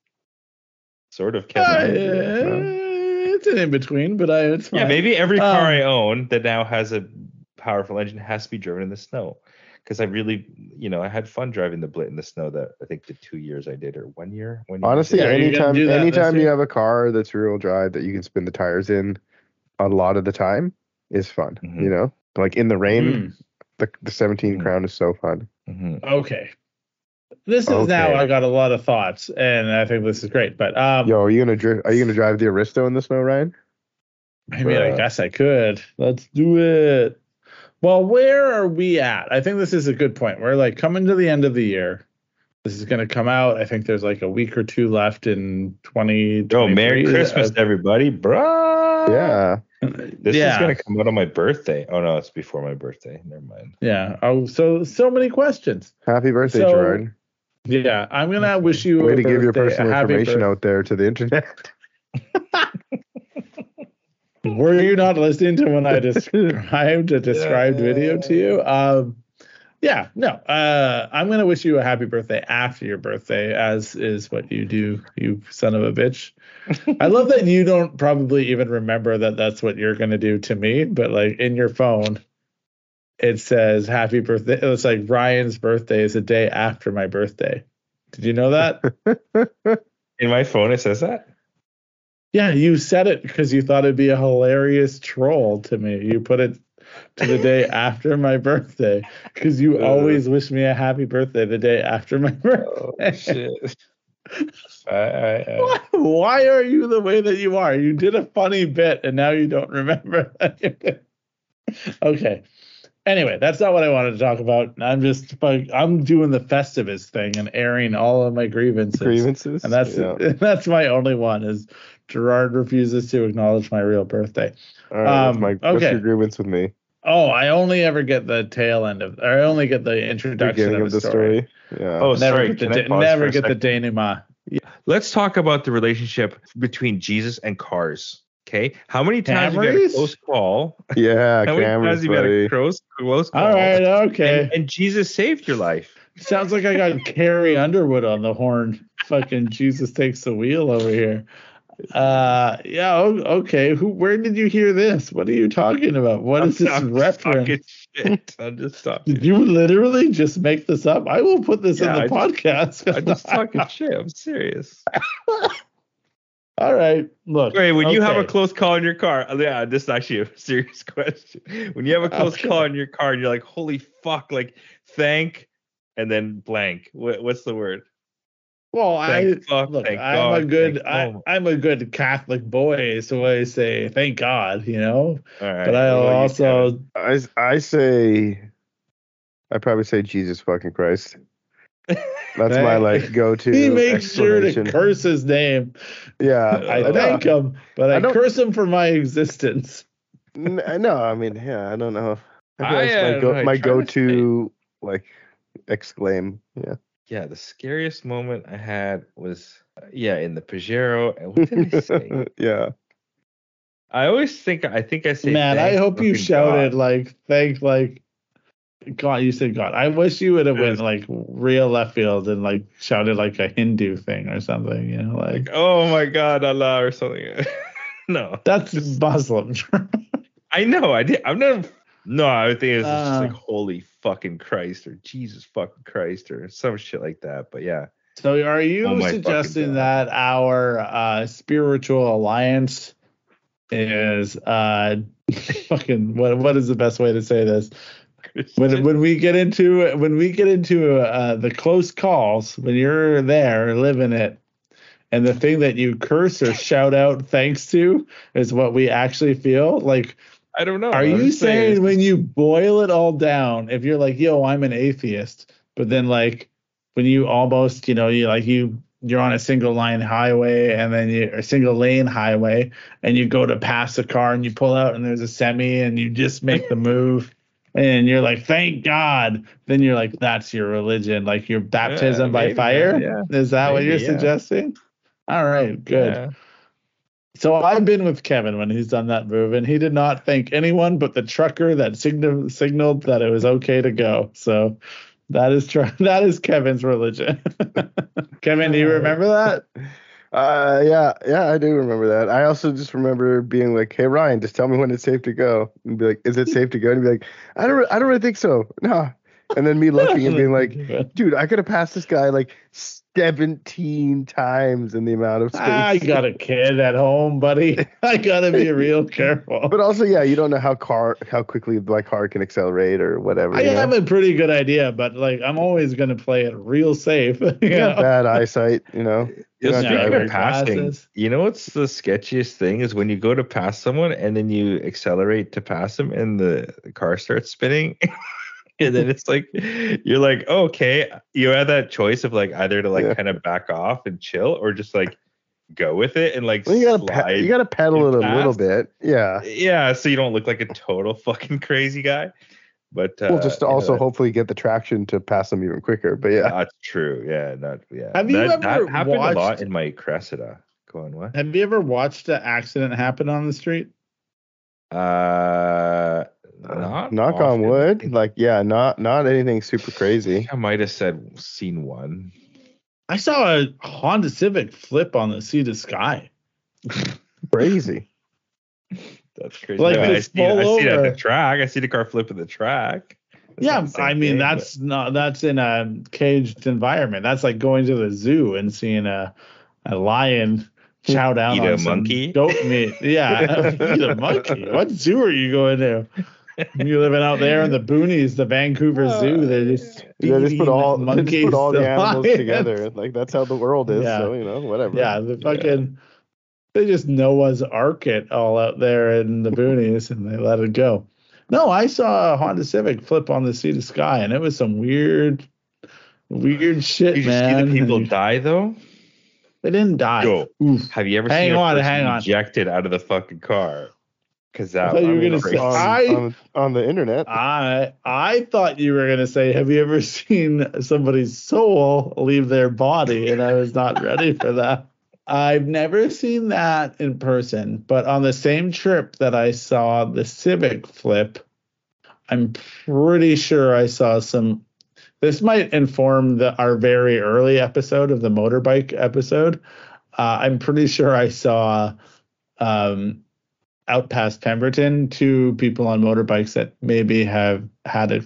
Sort of. Kevin uh, idea, so. It's an in-between, but I, it's fine. Yeah, maybe every car um, I own that now has a powerful engine has to be driven in the snow. Because I really, you know, I had fun driving the Blit in the snow that I think the two years I did or one year. One year Honestly, yeah, anytime anytime you have a car that's rear-wheel drive that you can spin the tires in a lot of the time is fun, mm-hmm. you know? Like in the rain, mm-hmm. the, the seventeen mm-hmm. Crown is so fun. Mm-hmm. Okay. This is okay. Now I got a lot of thoughts, and I think this is great. But um, yo, are you gonna dri- are you gonna drive the Aristo in the snow, Ryan? I mean, uh, I guess I could. Let's do it. Well, where are we at? I think this is a good point. We're like coming to the end of the year. This is gonna come out. I think there's like a week or two left in twenty twenty-three. Oh, Merry Christmas, uh, everybody, bro! Yeah. This yeah. is gonna come out on my birthday. Oh no, it's before my birthday. Never mind. Yeah. Oh, so so many questions. Happy birthday, so, Gerard. Yeah, I'm gonna wish you. Way a to birthday, give your personal information birth- out there to the internet. Were you not listening to when I described a described yeah. video to you? Um, yeah, no. Uh, I'm gonna wish you a happy birthday after your birthday, as is what you do, you son of a bitch. I love that you don't probably even remember that that's what you're gonna do to me, but like in your phone, it says happy birthday. It was like Ryan's birthday is the day after my birthday. Did you know that? In my phone, it says that. Yeah, you said it because you thought it'd be a hilarious troll to me. You put it to the day after my birthday because you uh, always wish me a happy birthday the day after my birthday. Oh, shit. I, I, I, why, why are you the way that you are? You did a funny bit and now you don't remember that you did. Okay. Anyway, that's not what I wanted to talk about. I'm just I'm doing the Festivus thing and airing all of my grievances. Grievances, and that's yeah. and that's my only one is Gerard refuses to acknowledge my real birthday. All right, um, Mike, what's okay. your grievance with me? Oh, I only ever get the tail end of. I only get the introduction Beginning of the, of the story. story. Yeah. Oh, never sorry. Get the, Can I pause never for a get second? The denouement. Yeah. Let's talk about the relationship between Jesus and cars. Okay, how many times Camrys? You got a close call? Yeah, how many Camrys, times you got a close, close call? All right, okay. And, and Jesus saved your life. Sounds like I got Carrie Underwood on the horn. Fucking Jesus takes the wheel over here. Uh, yeah, okay. Who? Where did you hear this? What are you talking about? What I'm, is this I'm reference? Just shit. I'm just talking. Did you literally just make this up? I will put this yeah, in the I podcast. Just, I'm just talking shit. I'm serious. All right, look. Wait, when okay. you have a close call in your car, yeah, this is actually a serious question. When you have a close okay. call in your car and you're like, holy fuck, like, thank, and then blank. What, what's the word? Well, thank I fuck, look, I'm God, a good, I, oh. I'm a good Catholic boy, so I say thank God, you know. All right. But I well, also, I, I say, I probably say Jesus fucking Christ. That's my like go-to. He makes sure to curse his name. Yeah, I, I thank know. him, but I, I curse him for my existence. N- no, I mean, yeah, I don't know. I I, my, go- my go-to like exclaim. Yeah. Yeah, the scariest moment I had was uh, yeah in the Pajero. And what did I say? yeah. I always think I think I say. Man, I hope you shouted God. like thank like. God, you said God. I wish you would have went like real left field and like shouted like a Hindu thing or something, you know, like, like oh my God, Allah or something. No, that's just, Muslim. I know. I did. I've never. No, I think it's uh, just like holy fucking Christ or Jesus fucking Christ or some shit like that. But yeah. So are you oh suggesting that our uh, spiritual alliance is uh, fucking what? What is the best way to say this? When when we get into when we get into uh, the close calls, when you're there living it, and the thing that you curse or shout out thanks to is what we actually feel like. I don't know. Are you saying when you boil it all down, if you're like, yo, I'm an atheist, but then like when you almost, you know, you like you you're on a single line highway and then you or single lane highway and you go to pass a car and you pull out and there's a semi and you just make the move. And you're like, thank God. Then you're like, that's your religion. Like your baptism yeah, by maybe, fire. Yeah, yeah. Is that maybe, what you're yeah. suggesting? All right, good. Yeah. So I've been with Kevin when he's done that move, and he did not thank anyone but the trucker that sign- signaled that it was okay to go. So that is tr- that is Kevin's religion. Kevin, do you remember that? Uh, yeah, yeah, I do remember that. I also just remember being like, "Hey Ryan, just tell me when it's safe to go," and be like, "Is it safe to go?" And be like, "I don't, re- I don't really think so. No, And then me looking and being like, dude, I could have passed this guy like seventeen times in the amount of space. I got a kid at home, buddy. I got to be real careful. But also, yeah, you don't know how car how quickly my car can accelerate or whatever. I you know? have a pretty good idea, but like I'm always going to play it real safe. You got bad eyesight, you know. Just speaking of passing, you know what's the sketchiest thing is when you go to pass someone and then you accelerate to pass them and the, the car starts spinning. And then it's like, you're like, oh, okay, you have that choice of like either to like yeah. kind of back off and chill or just like go with it and like well, you gotta slide pe- you gotta pedal it a past. little bit. Yeah. Yeah. So you don't look like a total fucking crazy guy. But uh, well, just to also know, hopefully get the traction to pass them even quicker. But yeah. That's true. Yeah. Not, yeah. Have that, you ever that happened watched... a lot in my Cressida. Go on, what? Have you ever watched an accident happen on the street? Uh Not knock often. on wood, like yeah, not not anything super crazy. I, I might have said seen one. I saw a Honda Civic flip on the Sea to Sky. Crazy. That's crazy. Like no, I see, I see it at the track. I see the car flip at the track. That's yeah, I mean thing, that's but... not that's in a caged environment. That's like going to the zoo and seeing a a lion. Chow down eat on a some monkey. Goat meat. Yeah, eat a monkey. What zoo are you going to? You're living out there in the boonies, the Vancouver uh, Zoo. They just, yeah, they just put all monkeys they just put all the animals lions. together. Like that's how the world is. Yeah. So you know, whatever. Yeah, the fucking yeah. they just Noah's Ark it all out there in the boonies, and they let it go. No, I saw a Honda Civic flip on the Sea to Sky, and it was some weird, weird shit, Did man. You see the people and, die though? They didn't die. Yo, have you ever hang seen on, a person ejected out of the fucking car? Because that I you were gonna say, on, I, on, on the internet. I I thought you were gonna say, have you ever seen somebody's soul leave their body? And I was not ready for that. I've never seen that in person, but on the same trip that I saw the Civic flip, I'm pretty sure I saw some. This might inform the, our very early episode of the motorbike episode. Uh, I'm pretty sure I saw um, out past Pemberton two people on motorbikes that maybe have had it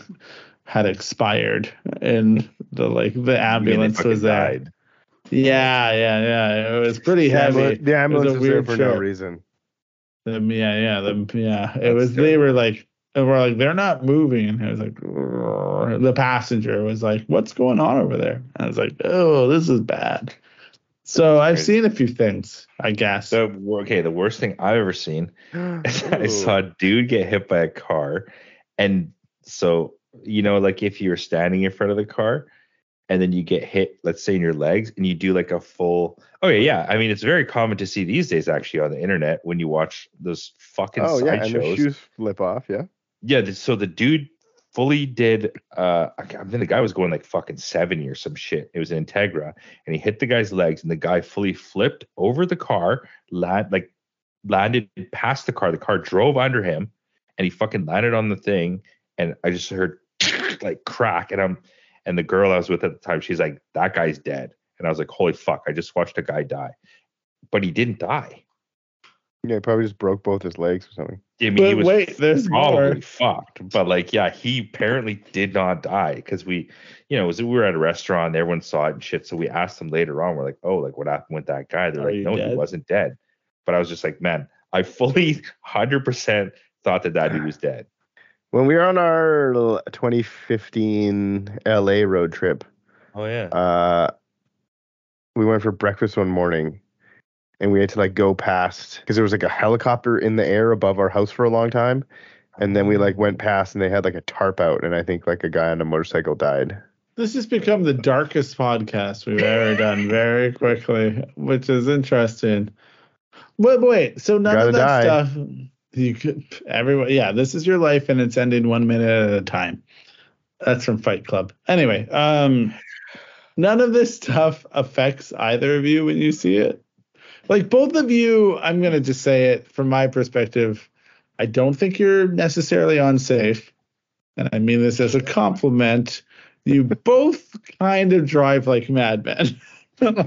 had expired, and the like the ambulance was there. Yeah, yeah, yeah. It was pretty the heavy. Ambul- the ambulance was, was there for trip. no reason. Um, yeah, yeah, the, yeah. It That's was. Good. They were like. And we're like, they're not moving. And I was like, Rrr. The passenger was like, what's going on over there? And I was like, oh, this is bad. So I've seen a few things, I guess. So, okay, the worst thing I've ever seen is I saw a dude get hit by a car. And so, you know, like if you're standing in front of the car and then you get hit, let's say in your legs, and you do like a full, oh yeah, yeah. I mean, it's very common to see these days actually on the internet when you watch those fucking oh, sideshows. Oh yeah, and the shoes flip off, yeah. Yeah, so the dude fully did, uh, I mean, the guy was going like fucking seventy or some shit. It was an Integra, and he hit the guy's legs, and the guy fully flipped over the car, land, like landed past the car. The car drove under him, and he fucking landed on the thing, and I just heard like crack, and I'm, and the girl I was with at the time, she's like, that guy's dead. And I was like, holy fuck, I just watched a guy die. But he didn't die. Yeah, he probably just broke both his legs or something. I mean, but he was wait, there's probably more. fucked. But like, yeah, he apparently did not die because we, you know, was we were at a restaurant, and everyone saw it and shit. So we asked them later on, we're like, oh, like what happened with that guy? They're Are like, no, dead? He wasn't dead. But I was just like, man, I fully one hundred percent thought that that dude was dead. When we were on our twenty fifteen L A road trip, oh yeah, uh, we went for breakfast one morning. And we had to like go past because there was like a helicopter in the air above our house for a long time. And then we like went past and they had like a tarp out. And I think like a guy on a motorcycle died. This has become the darkest podcast we've ever done very quickly, which is interesting. Wait, wait. So none Gotta of that die. stuff. You could, everyone. Yeah, this is your life and it's ending one minute at a time. That's from Fight Club. Anyway, um, none of this stuff affects either of you when you see it. Like, both of you, I'm going to just say it from my perspective, I don't think you're necessarily unsafe. And I mean this as a compliment. You both kind of drive like madmen. And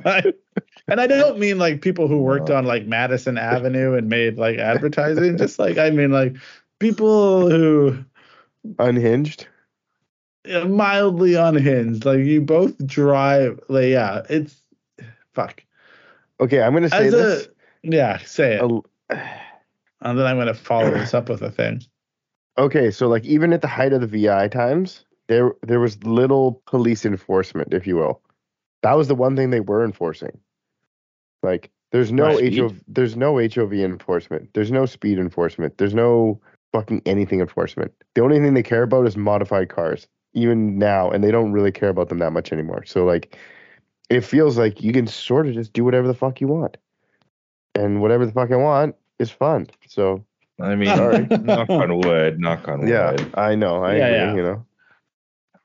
I don't mean like people who worked on like Madison Avenue and made like advertising. Just like, I mean like people who... Unhinged? mildly unhinged. Like, you both drive, like, yeah, it's, fuck. Okay, I'm going to say As this. A, yeah, say it. A, and then I'm going to follow this up with a thing. Okay, so, like, even at the height of the V I times, there there was little police enforcement, if you will. That was the one thing they were enforcing. Like, there's no H O V, there's no H O V enforcement. There's no speed enforcement. There's no fucking anything enforcement. The only thing they care about is modified cars, even now, and they don't really care about them that much anymore. So, like, it feels like you can sort of just do whatever the fuck you want. And whatever the fuck I want is fun. So, I mean, sorry. knock on wood, knock on wood. Yeah, I know. I yeah, agree, yeah. you know.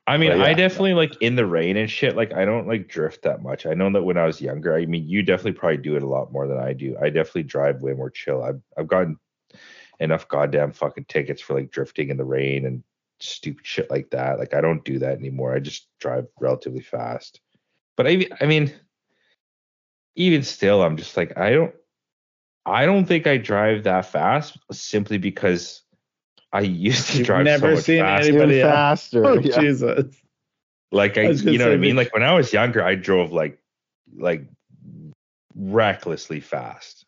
I mean, yeah. I definitely, like, in the rain and shit, like, I don't, like, drift that much. I know that when I was younger, I mean, you definitely probably do it a lot more than I do. I definitely drive way more chill. I've, I've gotten enough goddamn fucking tickets for, like, drifting in the rain and stupid shit like that. Like, I don't do that anymore. I just drive relatively fast. But, I, I mean, even still, I'm just, like, I don't, I don't think I drive that fast simply because... I used to You've drive never so much seen faster. Anybody faster. Oh, yeah. Jesus. Like I, I you know what I mean? Like when I was younger, I drove like like recklessly fast.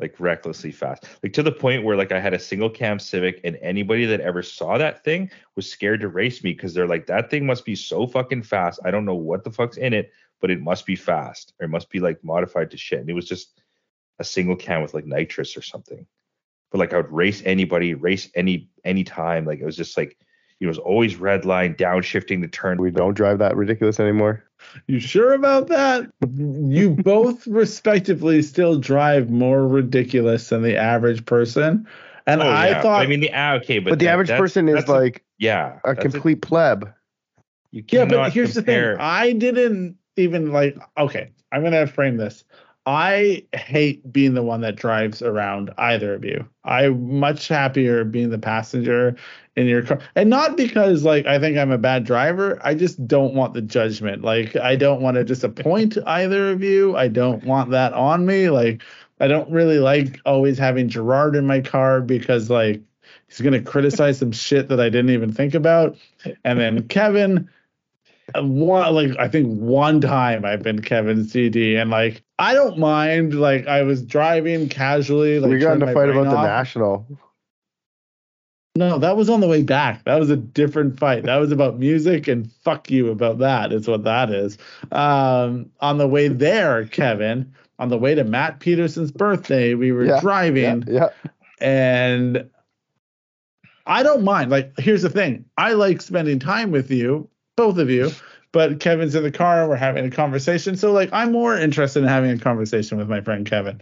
Like recklessly fast. Like to the point where like I had a single cam Civic and anybody that ever saw that thing was scared to race me because they're like, that thing must be so fucking fast. I don't know what the fuck's in it, but it must be fast. Or it must be like modified to shit. And it was just a single cam with like nitrous or something. But like I would race anybody, race any any time. Like it was just like it was always red line, downshifting the turn. We don't drive that ridiculous anymore. You sure about that? You both respectively still drive more ridiculous than the average person. And oh, I yeah. thought I mean the okay, but, but the that, average person is like a, yeah, a complete a, pleb. You yeah, but here's compare. the thing. I didn't even like okay, I'm gonna frame this. I hate being the one that drives around either of you. I'm much happier being the passenger in your car. And not because, like, I think I'm a bad driver. I just don't want the judgment. Like, I don't want to disappoint either of you. I don't want that on me. Like, I don't really like always having Gerard in my car because, like, he's going to criticize some shit that I didn't even think about. And then Kevin... One, like I think one time I've been Kevin's C D and like I don't mind. Like I was driving casually. Like, we got in a fight about off. the national. No, that was on the way back. That was a different fight. That was about music and fuck you about that is what that is. Um, on the way there, Kevin, on the way to Matt Peterson's birthday, we were yeah, driving yeah, yeah. and I don't mind. Like here's the thing. I like spending time with you. Both of you, but Kevin's in the car. We're having a conversation. So, like, I'm more interested in having a conversation with my friend Kevin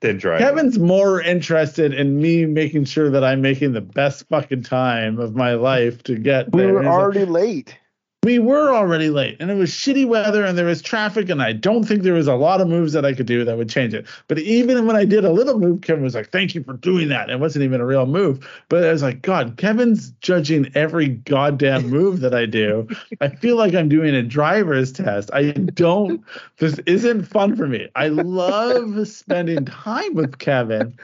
than driving. Kevin's more interested in me making sure that I'm making the best fucking time of my life to get there. We were already like, late. We were already late, and it was shitty weather, and there was traffic, and I don't think there was a lot of moves that I could do that would change it. But even when I did a little move, Kevin was like, thank you for doing that. It wasn't even a real move. But I was like, God, Kevin's judging every goddamn move that I do. I feel like I'm doing a driver's test. I don't – this isn't fun for me. I love spending time with Kevin.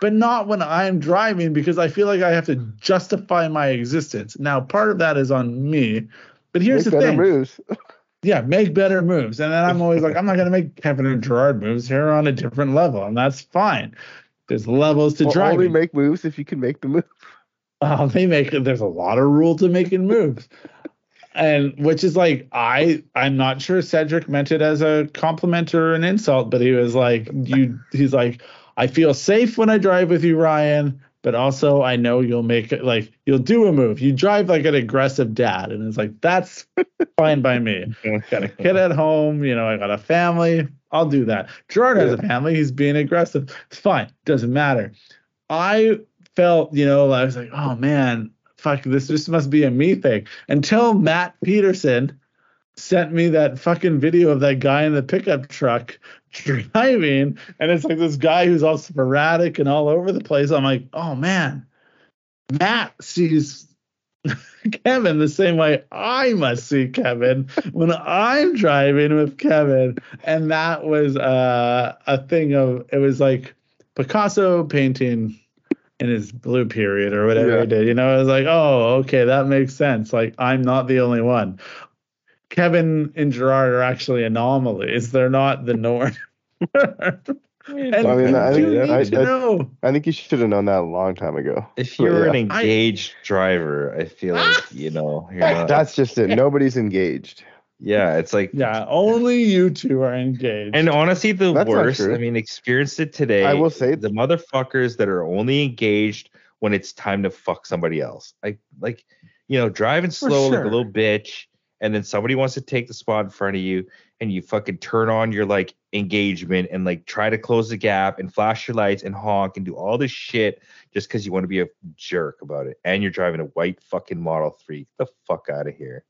But not when I'm driving because I feel like I have to justify my existence. Now, part of that is on me. But here's make the thing. Moves. Yeah, make better moves. And then I'm always like, I'm not going to make Kevin and Gerard moves. They're on a different level, and that's fine. There's levels to well, driving. Only make moves if you can make the move. Oh, they make it. There's a lot of rule to making moves. And which is like, I, I'm not sure Cedric meant it as a compliment or an insult, but he was like, you. He's like, I feel safe when I drive with you, Ryan. But also, I know you'll make it like you'll do a move. You drive like an aggressive dad. And it's like, that's fine by me. I got a kid at home. You know, I got a family. I'll do that. Gerard has a family. He's being aggressive. It's fine. Doesn't matter. I felt, you know, I was like, oh, man, fuck, this just must be a me thing. Until Matt Peterson sent me that fucking video of that guy in the pickup truck driving, and it's like this guy who's all sporadic and all over the place. I'm like, oh man, Matt sees Kevin the same way I must see Kevin when I'm driving with Kevin. And that was uh, a thing of, it was like Picasso painting in his blue period or whatever yeah. he did. You know, I was like, oh, okay, that makes sense. Like, I'm not the only one. Kevin and Gerard are actually anomalies. They're not the norm. And, I mean, I think, yeah, I, I, I think you should have known that a long time ago. If you're yeah. an engaged I, driver, I feel like, you know, you're not, that's just it. Nobody's engaged. Yeah, it's like yeah, only you two are engaged. And honestly, the that's worst. I mean, experienced it today. I will say the motherfuckers that are only engaged when it's time to fuck somebody else. Like, like you know, driving slow sure. like a little bitch, and then somebody wants to take the spot in front of you, and you fucking turn on your like engagement and like try to close the gap and flash your lights and honk and do all this shit just because you want to be a jerk about it. And you're driving a white fucking Model three. Get the fuck out of here.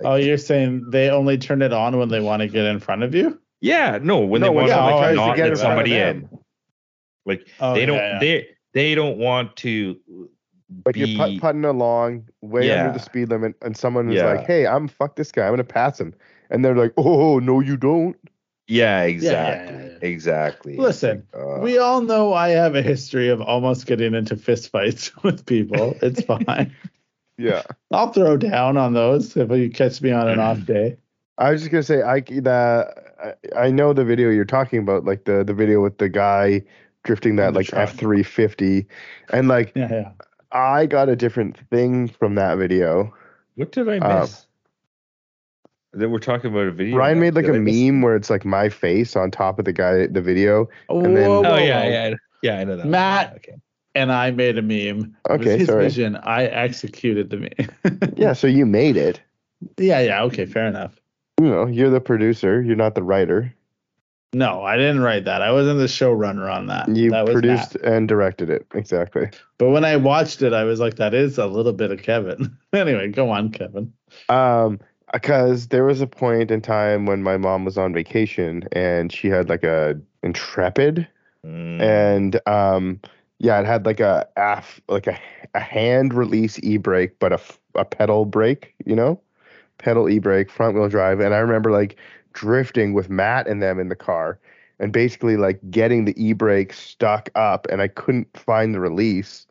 Like, oh, you're saying they only turn it on when they want to get in front of you? Yeah, no, when no, they want yeah, to like, not to get, get somebody in. Like oh, they don't, yeah, yeah. they they don't want to. But be, you're put- putting along way yeah. under the speed limit, and someone is yeah. like, "Hey, I'm fuck this guy. I'm gonna pass him," and they're like, "Oh, no, you don't." Yeah, exactly, yeah, yeah, yeah. exactly. Listen, uh, we all know I have a history of almost getting into fistfights with people. It's fine. Yeah, I'll throw down on those if you catch me on an off day. I was just gonna say, I the I, I know the video you're talking about, like the, the video with the guy drifting that like F three fifty, and like yeah, yeah. I got a different thing from that video. What did I miss? Um, that we're talking about a video. Ryan made like a meme where it's like my face on top of the guy, the video. Oh, and then, oh yeah, yeah, yeah, I know that. Matt. One. Okay. And I made a meme. Okay, it was his vision. I executed the meme. Yeah, so you made it. Yeah, yeah. Okay, fair enough. You know, you're the producer. You're not the writer. No, I didn't write that. I wasn't the showrunner on that. You that produced Matt. And directed it. Exactly. But when I watched it, I was like, that is a little bit of Kevin. Anyway, go on, Kevin. Um, because there was a point in time when my mom was on vacation and she had like a Intrepid. Mm. And... um. Yeah, it had like a af, like a, a hand release e-brake, but a, a pedal brake, you know, pedal e-brake, front wheel drive. And I remember like drifting with Matt and them in the car and basically like getting the e-brake stuck up, and I couldn't find the release,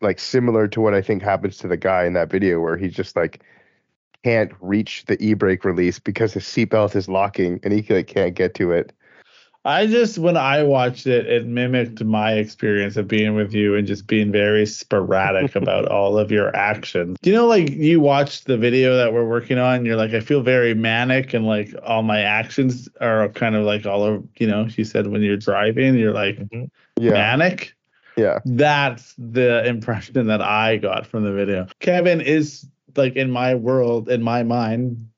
like similar to what I think happens to the guy in that video where he just like can't reach the e-brake release because his seatbelt is locking and he like can't get to it. I just, when I watched it, it mimicked my experience of being with you and just being very sporadic about all of your actions. You know, like you watched the video that we're working on. You're like, I feel very manic and like all my actions are kind of like all over, you know, she said when you're driving, you're like mm-hmm. yeah. manic. Yeah. That's the impression that I got from the video. Kevin is like in my world, in my mind,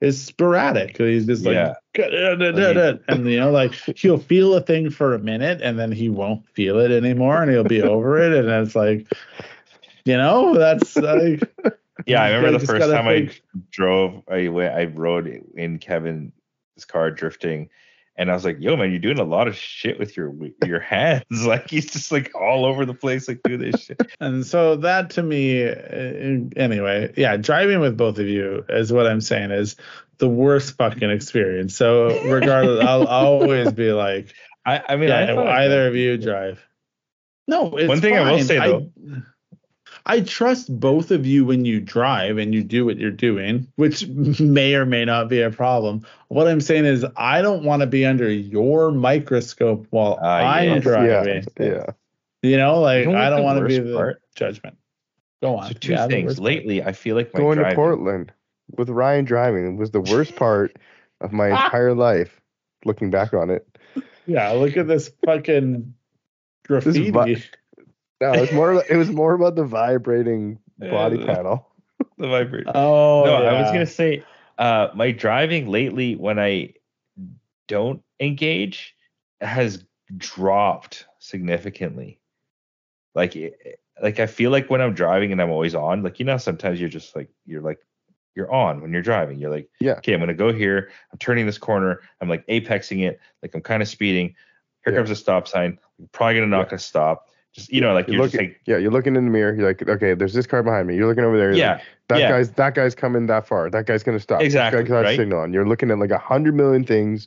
is sporadic. He's just like, yeah. and you know, like he'll feel a thing for a minute and then he won't feel it anymore and he'll be over it. And it's like, you know, that's like, yeah, I remember the first time think. I drove, I, I rode in Kevin's car drifting and I was like, yo, man, you're doing a lot of shit with your, your hands. Like he's just like all over the place, like do this shit. And so that to me, anyway, yeah, driving with both of you is what I'm saying is the worst fucking experience. So regardless, I'll always be like, I, I mean, yeah, I either like of you drive. No, it's one thing fine. I will say though, I, I trust both of you when you drive and you do what you're doing, which may or may not be a problem. What I'm saying is, I don't want to be under your microscope while uh, I'm yes, driving. Yeah, yeah, you know, like you don't I don't want to be the part. Judgment. Go on. So two yeah, things. Lately, I feel like my going driving, to Portland. With Ryan driving was the worst part of my entire life, looking back on it. Yeah, look at this fucking graffiti. This vi- no, it was more. It was more about the vibrating body yeah, panel. The vibrating. Oh, no, yeah. I was gonna say, uh, my driving lately, when I don't engage, has dropped significantly. Like, it, like I feel like when I'm driving and I'm always on, like you know, sometimes you're just like you're like. You're on when you're driving. You're like, yeah. okay, I'm going to go here. I'm turning this corner. I'm like apexing it. Like I'm kind of speeding. Here yeah. comes a stop sign. I'm probably going to not yeah. going to stop. Just, you know, like you're, you're looking, just like, yeah, you're looking in the mirror. You're like, okay, there's this car behind me. You're looking over there. Yeah. Like, that yeah. guy's, that guy's coming that far. That guy's going to stop. Exactly. That guy's right? signal on. You're looking at like a hundred million things,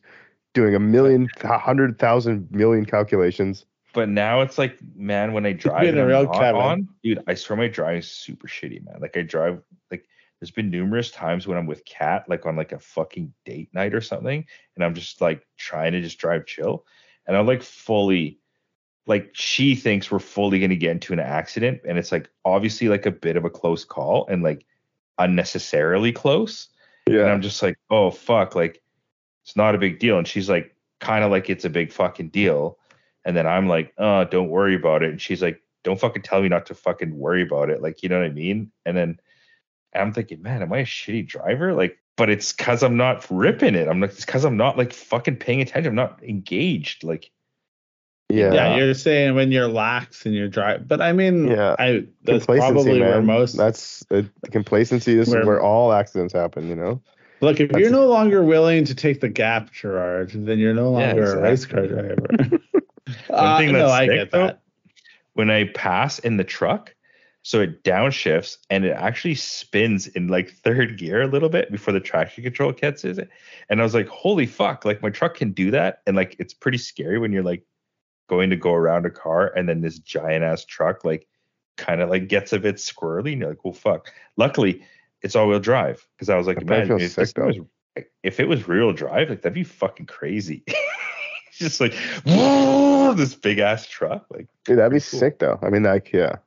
doing a million, a hundred thousand million calculations. But now it's like, man, when I drive in a real cab on, dude, I swear my drive is super shitty, man. Like I drive, like there's been numerous times when I'm with Kat, like on like a fucking date night or something, and I'm just like trying to just drive chill, and I'm like fully, like she thinks we're fully gonna get into an accident, and it's like obviously like a bit of a close call and like unnecessarily close. Yeah. And I'm just like, oh fuck, like it's not a big deal, and she's like, kind of like it's a big fucking deal. And then I'm like, oh, don't worry about it. And she's like, don't fucking tell me not to fucking worry about it. Like, you know what I mean? And then I'm thinking, man, am I a shitty driver? Like, but it's because I'm not ripping it. I'm like, it's because I'm not like fucking paying attention. I'm not engaged. Like, yeah, yeah. You're saying when you're lax and you're drive, but I mean, yeah, I, that's probably man. where most that's uh, complacency. This where, is where all accidents happen, you know. Look, if that's, you're no longer willing to take the gap, Gerard, then you're no longer yeah, exactly. a race car driver. One thing uh, that's no, sick, I get though, that. When I pass in the truck, so it downshifts and it actually spins in like third gear a little bit before the traction control catches it. And I was like, holy fuck, like my truck can do that. And like, it's pretty scary when you're like going to go around a car and then this giant ass truck, like kind of like gets a bit squirrely and you're like, oh fuck. Luckily it's all wheel drive. Cause I was like, imagine if, sick, was, like, if it was real drive, like that'd be fucking crazy. Just like, whoa, this big ass truck, like, dude, that'd be cool. Sick though. I mean, like, yeah,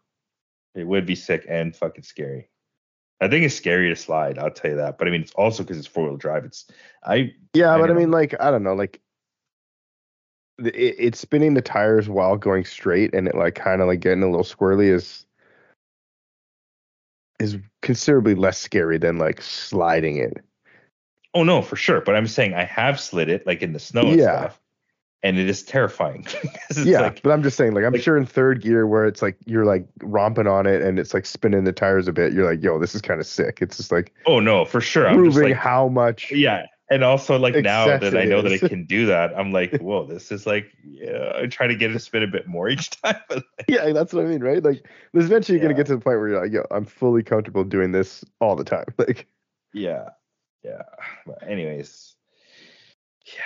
it would be sick and fucking scary. I think it's scary to slide, I'll tell you that. But I mean, it's also because it's four wheel drive. It's, I, yeah, I but know. I mean, like, I don't know, like, it, it's spinning the tires while going straight, and it like kind of like getting a little squirrely is is considerably less scary than like sliding it. Oh no, for sure. But I'm saying I have slid it like in the snow and yeah. stuff. And it is terrifying. It's yeah, like, but I'm just saying, like, I'm like, sure in third gear where it's like you're like romping on it and it's like spinning the tires a bit, you're like, yo, this is kind of sick. It's just like, oh no, for sure. I'm just like, how much? Yeah, and also like now that I know that I can do that, I'm like, whoa, this is like, yeah, I try to get it to spin a bit more each time. Like, yeah, that's what I mean, right? Like, there's eventually you're yeah. gonna get to the point where you're like, yo, I'm fully comfortable doing this all the time. Like, yeah, yeah. But anyways, yeah.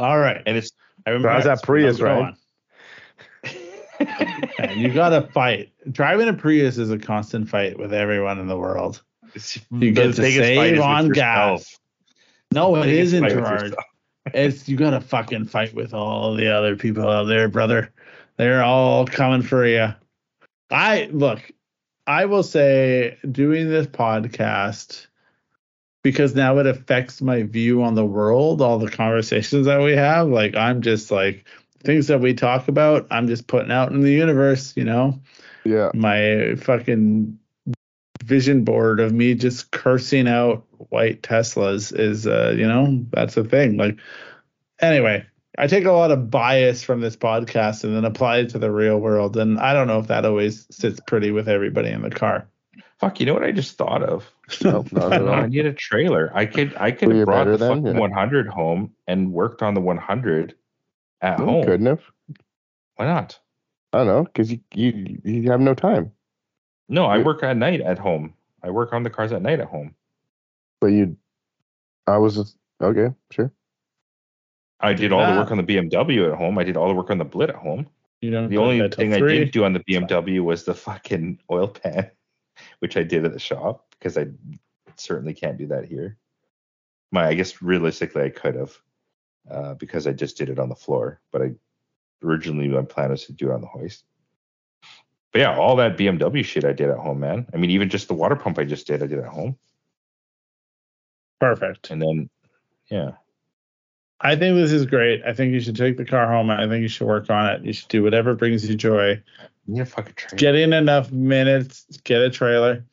All right, and it's. I remember how's that Prius, right? You gotta fight. Driving a Prius is a constant fight with everyone in the world. You get to save on gas. No, it isn't, Gerard. It's you gotta fucking fight with all the other people out there, brother. They're all coming for you. I look. I will say, doing this podcast. Because now it affects my view on the world, all the conversations that we have. Like, I'm just like, things that we talk about, I'm just putting out in the universe, you know? Yeah. My fucking vision board of me just cursing out white Teslas is, uh, you know, that's a thing. Like, anyway, I take a lot of bias from this podcast and then apply it to the real world. And I don't know if that always sits pretty with everybody in the car. Fuck, you know what I just thought of? Nope, not at all. I need a trailer. I could I could have brought the fucking yeah. one hundred home and worked on the one hundred at oh, home. Good enough. Why not? I don't know, because you, you you have no time. No, I work at night at home. I work on the cars at night at home. But you, I was just, okay, sure. I did all ah. the work on the B M W at home. I did all the work on the Blit at home. You don't the only thing I didn't do on the B M W was the fucking oil pan. Which I did at the shop because I certainly can't do that here. My, I guess realistically I could have uh, because I just did it on the floor. But I originally my plan was to do it on the hoist. But yeah, all that B M W shit I did at home, man. I mean, even just the water pump I just did, I did at home. Perfect. And then, yeah. I think this is great. I think you should take the car home. I think you should work on it. You should do whatever brings you joy. Need a fucking trailer. Get in enough minutes. Get a trailer.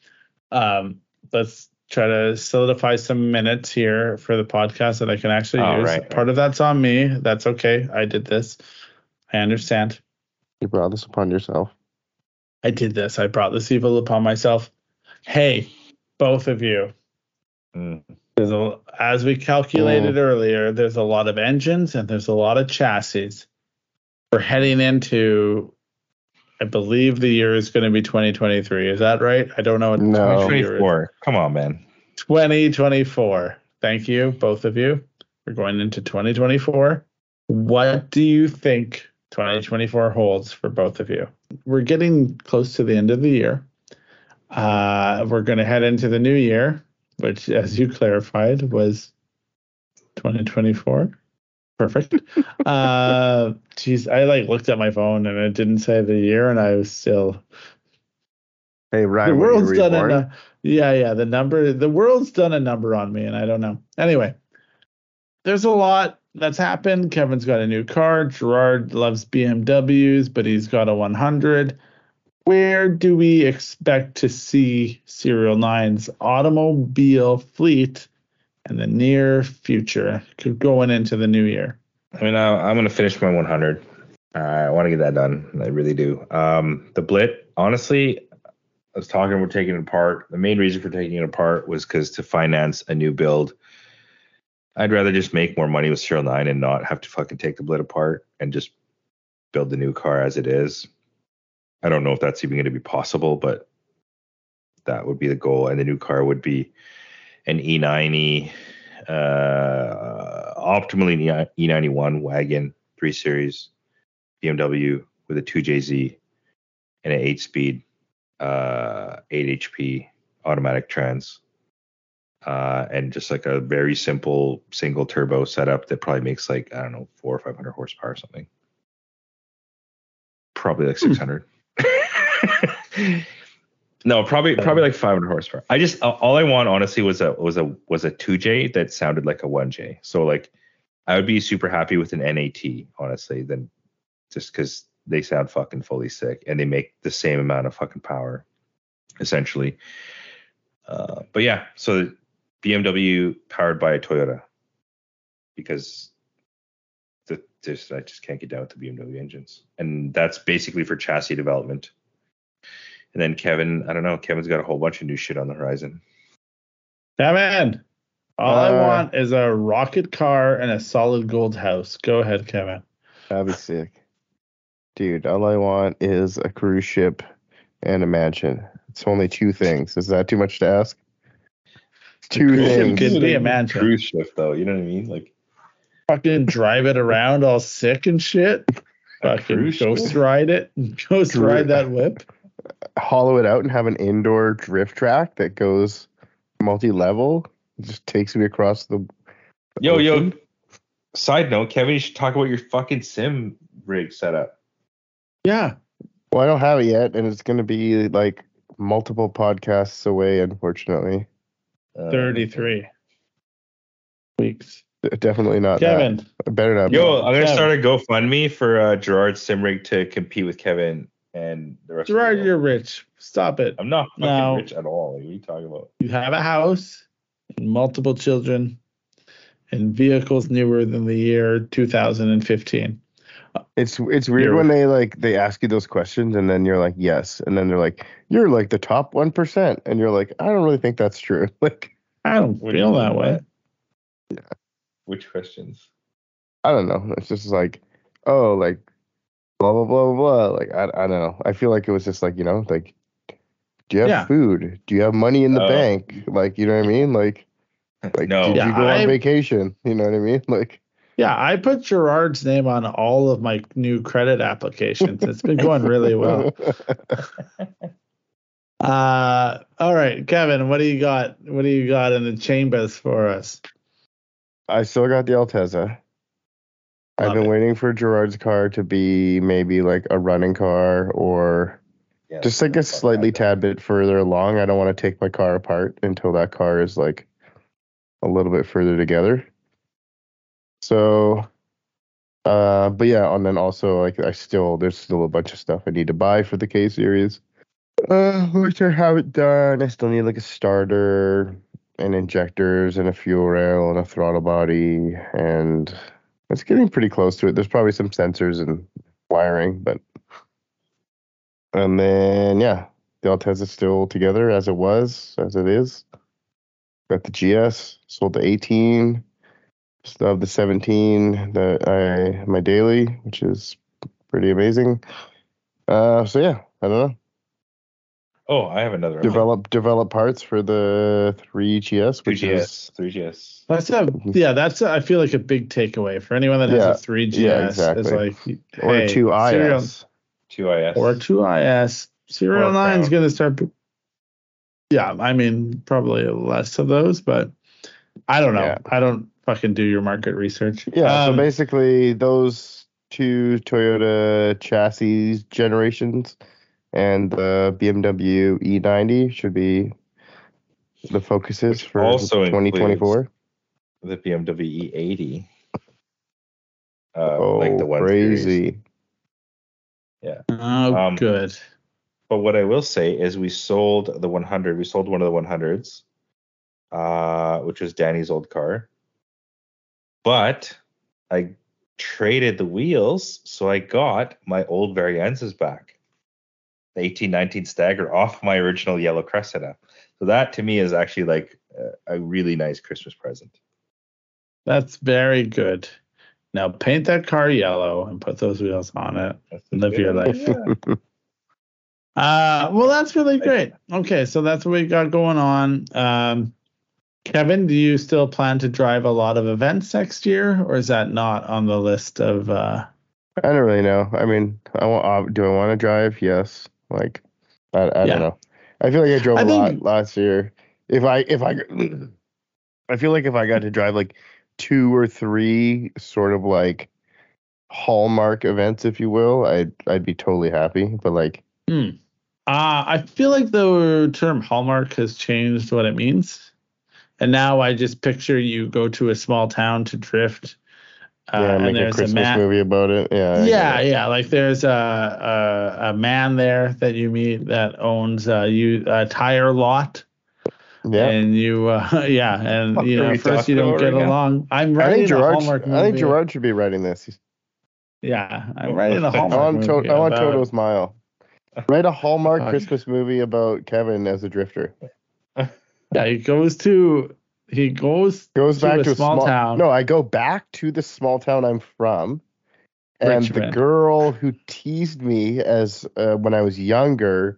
Um, let's try to solidify some minutes here for the podcast that I can actually oh, use. Right, Part right. of that's on me. That's okay. I did this. I understand. You brought this upon yourself. I did this. I brought this evil upon myself. Hey, both of you. Mm. There's a, as we calculated mm. earlier, there's a lot of engines and there's a lot of chassis. We're heading into... I believe the year is going to be twenty twenty-three. Is that right? I don't know. What no. twenty twenty-four. Come on, man. twenty twenty-four. Thank you, both of you. We're going into twenty twenty-four. What do you think twenty twenty-four holds for both of you. We're getting close to the end of the year. Uh, we're going to head into the new year, which, as you clarified, was twenty twenty-four. Perfect. Uh, geez, I like looked at my phone and it didn't say the year, and I was still. Hey, Ryan, the world's done a, yeah, yeah. The number, the world's done a number on me, and I don't know. Anyway, there's a lot that's happened. Kevin's got a new car. Gerard loves B M Ws, but he's got a one hundred. Where do we expect to see Serial Nine's automobile fleet in the near future, going into the new year? I mean, I, I'm going to finish my one hundred. Uh, I want to get that done. I really do. Um, the Blit, honestly, I was talking, we're taking it apart. The main reason for taking it apart was because to finance a new build, I'd rather just make more money with Serial nine and not have to fucking take the Blit apart and just build the new car as it is. I don't know if that's even going to be possible, but that would be the goal. And the new car would be an E ninety, uh, optimally an E ninety-one wagon, three series, B M W with a two J Z and an eight speed, uh, eight H P automatic trans. Uh, and just like a very simple single turbo setup that probably makes like, I don't know, four or five hundred horsepower or something. Probably like six hundred. Hmm. No, probably probably like five hundred horsepower. I just all I want honestly was a was a was a two J that sounded like a one J. So like I would be super happy with an N A T honestly, than just because they sound fucking fully sick and they make the same amount of fucking power essentially. Uh, but yeah, so B M W powered by a Toyota because the, just I just can't get down with the B M W engines, and that's basically for chassis development. And then Kevin, I don't know. Kevin's got a whole bunch of new shit on the horizon. Kevin, all uh, I want is a rocket car and a solid gold house. Go ahead, Kevin. That'd be sick. Dude, all I want is a cruise ship and a mansion. It's only two things. Is that too much to ask? Two things. It could be a mansion. Cruise ship, though. You know what I mean? Like, fucking drive it around all sick and shit. Fucking ghost ride it. Ghost ride that whip. Hollow it out and have an indoor drift track that goes multi-level. It just takes me across the yo ocean. Yo side note, Kevin, you should talk about your fucking sim rig setup. Yeah, well, I don't have it yet, and it's going to be like multiple podcasts away, unfortunately. Thirty-three uh, weeks. Definitely not Kevin that. Better not. Yo, I'm going to start a GoFundMe for uh, Gerard's sim rig to compete with Kevin. And the rest Gerard, of the you're rich. Stop it. I'm not fucking no. rich at all. What are you talking about? You have a house, and multiple children, and vehicles newer than the year two thousand fifteen. It's it's weird you're, when they like they ask you those questions and then you're like yes, and then they're like you're like the top one percent, and you're like I don't really think that's true. Like I don't feel that way. way. Yeah. Which questions? I don't know. It's just like oh like. Blah, blah, blah, blah, blah. Like, I, I don't know. I feel like it was just like, you know, like, do you have yeah. food? Do you have money in the uh, bank? Like, you know what I mean? Like, like no. did yeah, you go I, on vacation? You know what I mean? Like, yeah, I put Gerard's name on all of my new credit applications. It's been going really well. uh, all right, Kevin, what do you got? What do you got in the chambers for us? I still got the Altezza. Love I've been it. waiting for Gerard's car to be maybe like a running car or yeah, just like a slightly tad bit further along. I don't want to take my car apart until that car is like a little bit further together. So, uh, but yeah, and then also like I still, there's still a bunch of stuff I need to buy for the K-Series, uh, which I haven't done. I still need like a starter and injectors and a fuel rail and a throttle body and... It's getting pretty close to it. There's probably some sensors and wiring, but... And then, yeah, the Altezza's still together as it was, as it is. Got the G S, sold the eighteen, still have the seventeen that I my daily, which is pretty amazing. Uh, so, yeah, I don't know. Oh, I have another. Develop one. develop parts for the three G S, which is three G S. That's a yeah. That's a, I feel like a big takeaway for anyone that has yeah. a three G S. Yeah, exactly. Is like or hey, two I S. two I S. Or two I S. Serial Nine is going to start. Yeah, I mean probably less of those, but I don't know. Yeah. I don't fucking do your market research. Yeah. Um, so basically, those two Toyota chassis generations. And the B M W E ninety should be the focuses for also twenty twenty-four. The B M W E eighty. Uh, oh, like the one crazy. Series. Yeah. Oh, um, good. But what I will say is we sold the one hundred. We sold one of the one hundreds, uh, which was Danny's old car. But I traded the wheels, so I got my old Varianzas back. The eighteen nineteen Stagger off my original yellow Cressida. So that to me is actually like a really nice Christmas present. That's very good. Now paint that car yellow and put those wheels on it. And live your life. Yeah. uh, well, that's really great. Okay, so that's what we got going on. Um, Kevin, do you still plan to drive a lot of events next year, or is that not on the list of? Uh... I don't really know. I mean, I want. Uh, do I want to drive? Yes. Like, I, I yeah. don't know. I feel like I drove I a think, lot last year. If I, if I, I feel like if I got to drive like two or three sort of like hallmark events, if you will, I'd, I'd be totally happy. But like, mm. uh, I feel like the term hallmark has changed what it means. And now I just picture you go to a small town to drift. Uh, yeah, make and there's a Christmas a man, movie about it. Yeah, yeah, yeah. Like there's a, a a man there that you meet that owns a, you, a tire lot. Yeah. And you, uh, yeah, and what you know, first you don't get right along. Now? I'm writing I think Gerard, a Hallmark movie. I think Gerard should be writing this. He's... Yeah, I'm writing a Hallmark I want to, movie. I want about... Toto's Mile. Write a Hallmark oh, Christmas movie about Kevin as a drifter. Yeah, he goes to. He goes goes to back a to a small, small town. No, I go back to the small town I'm from, and Richmond. The girl who teased me as uh, when I was younger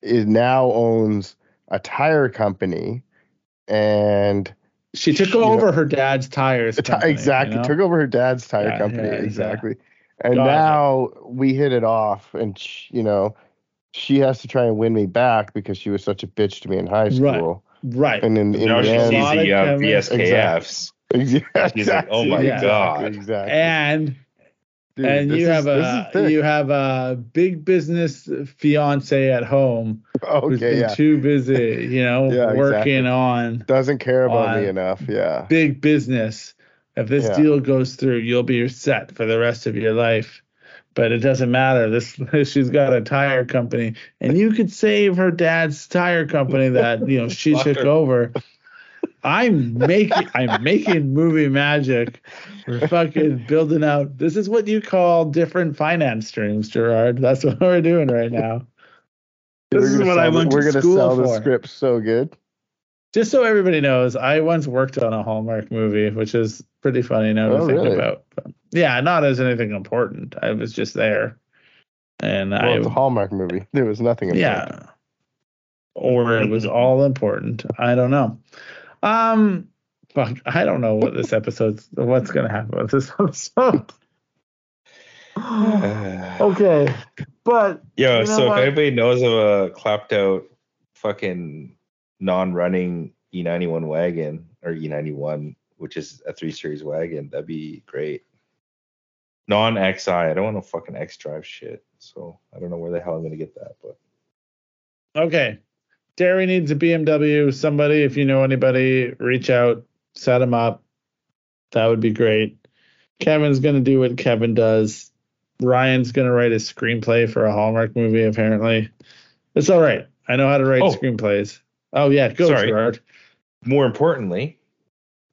is now owns a tire company, and she took she, over know, her dad's tires. Company, exactly, you know? Took over her dad's tire yeah, company. Yeah, exactly, yeah. And God. Now we hit it off, and she, you know, she has to try and win me back because she was such a bitch to me in high school. Right. Right. And then now she sees the uh, V S K Fs. Exactly. She's like, oh my yeah. God. Exactly. And Dude, and you is, have a you have a big business fiance at home okay, who's been yeah. too busy, you know, yeah, working exactly. on doesn't care about me enough. Yeah. Big business. If this yeah. deal goes through, you'll be set for the rest of your life. But it doesn't matter. This she's got a tire company, and you could save her dad's tire company that you know she took over. I'm making I'm making movie magic. We're fucking building out. This is what you call different finance streams, Gerard. That's what we're doing right now. This is what I went to school for. We're gonna sell the script so good. Just so everybody knows, I once worked on a Hallmark movie, which is pretty funny now to oh, think really? about. But yeah, not as anything important. I was just there. And well, I, it's a Hallmark movie. There was nothing important. Yeah. Or it was all important. I don't know. Um, fuck, I don't know what this episode's, what's going to happen with this episode. Okay. But. Yo, you know so what? If anybody knows of a clapped out fucking non-running E ninety-one wagon or E ninety-one, which is a three series wagon, that'd be great. Non-X I, I don't want to fucking X-Drive shit, so I don't know where the hell I'm gonna get that. But okay, Derry needs a B M W. Somebody, if you know anybody, reach out, set him up. That would be great. Kevin's gonna do what Kevin does. Ryan's gonna write a screenplay for a Hallmark movie. Apparently, it's all right. I know how to write oh. screenplays. Oh, yeah, go, Sorry. Gerard. More importantly,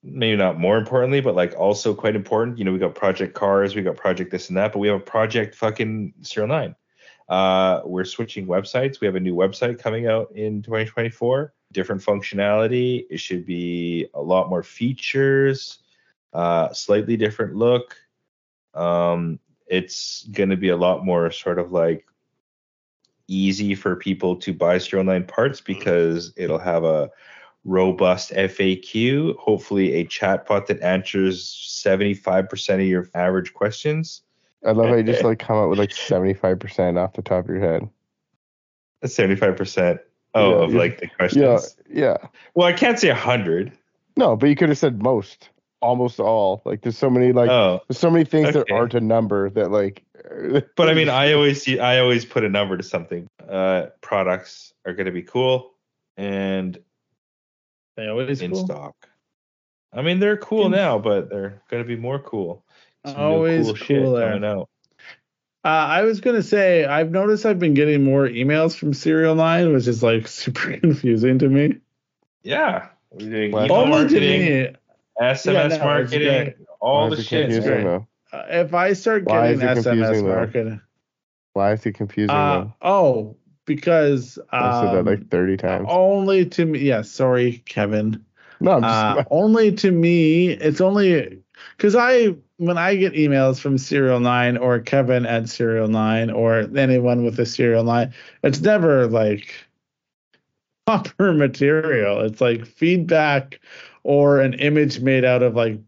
maybe not more importantly, but, like, also quite important, you know, we got Project Cars, we got Project this and that, but we have a Project fucking Serial Nine. Uh, we're switching websites. We have a new website coming out in twenty twenty-four. Different functionality. It should be a lot more features, uh, slightly different look. Um, it's going to be a lot more sort of, like, easy for people to buy SerialNine parts because it'll have a robust F A Q, hopefully a chatbot that answers seventy-five percent of your average questions. I love how you just like come up with like seventy-five percent off the top of your head. That's seventy-five percent oh, yeah, of yeah. like the questions. Yeah, yeah. Well, I can't say one hundred. No, but you could have said most, almost all. Like there's so many like oh, there's so many things okay. that aren't a number that like. But I mean, I always I always put a number to something. Uh, products are going to be cool, and they always in cool. stock. I mean, they're cool in- now, but they're going to be more cool. Some always cool cooler. Shit coming out. Uh, I was going to say, I've noticed I've been getting more emails from SerialNine, which is like super confusing to me. Yeah. We're doing well, all marketing, S M S yeah, no, marketing, all the shit. Right? Uh, if I start Why getting S M S marketing. Though? Why is it confusing? Uh, oh, because. Um, I said that like thirty times. Only to me. Yeah, sorry, Kevin. No, I'm just. Uh, only to me. It's only. Because I. When I get emails from Serial nine or Kevin at Serial nine or anyone with a Serial nine, it's never like proper material. It's like feedback or an image made out of like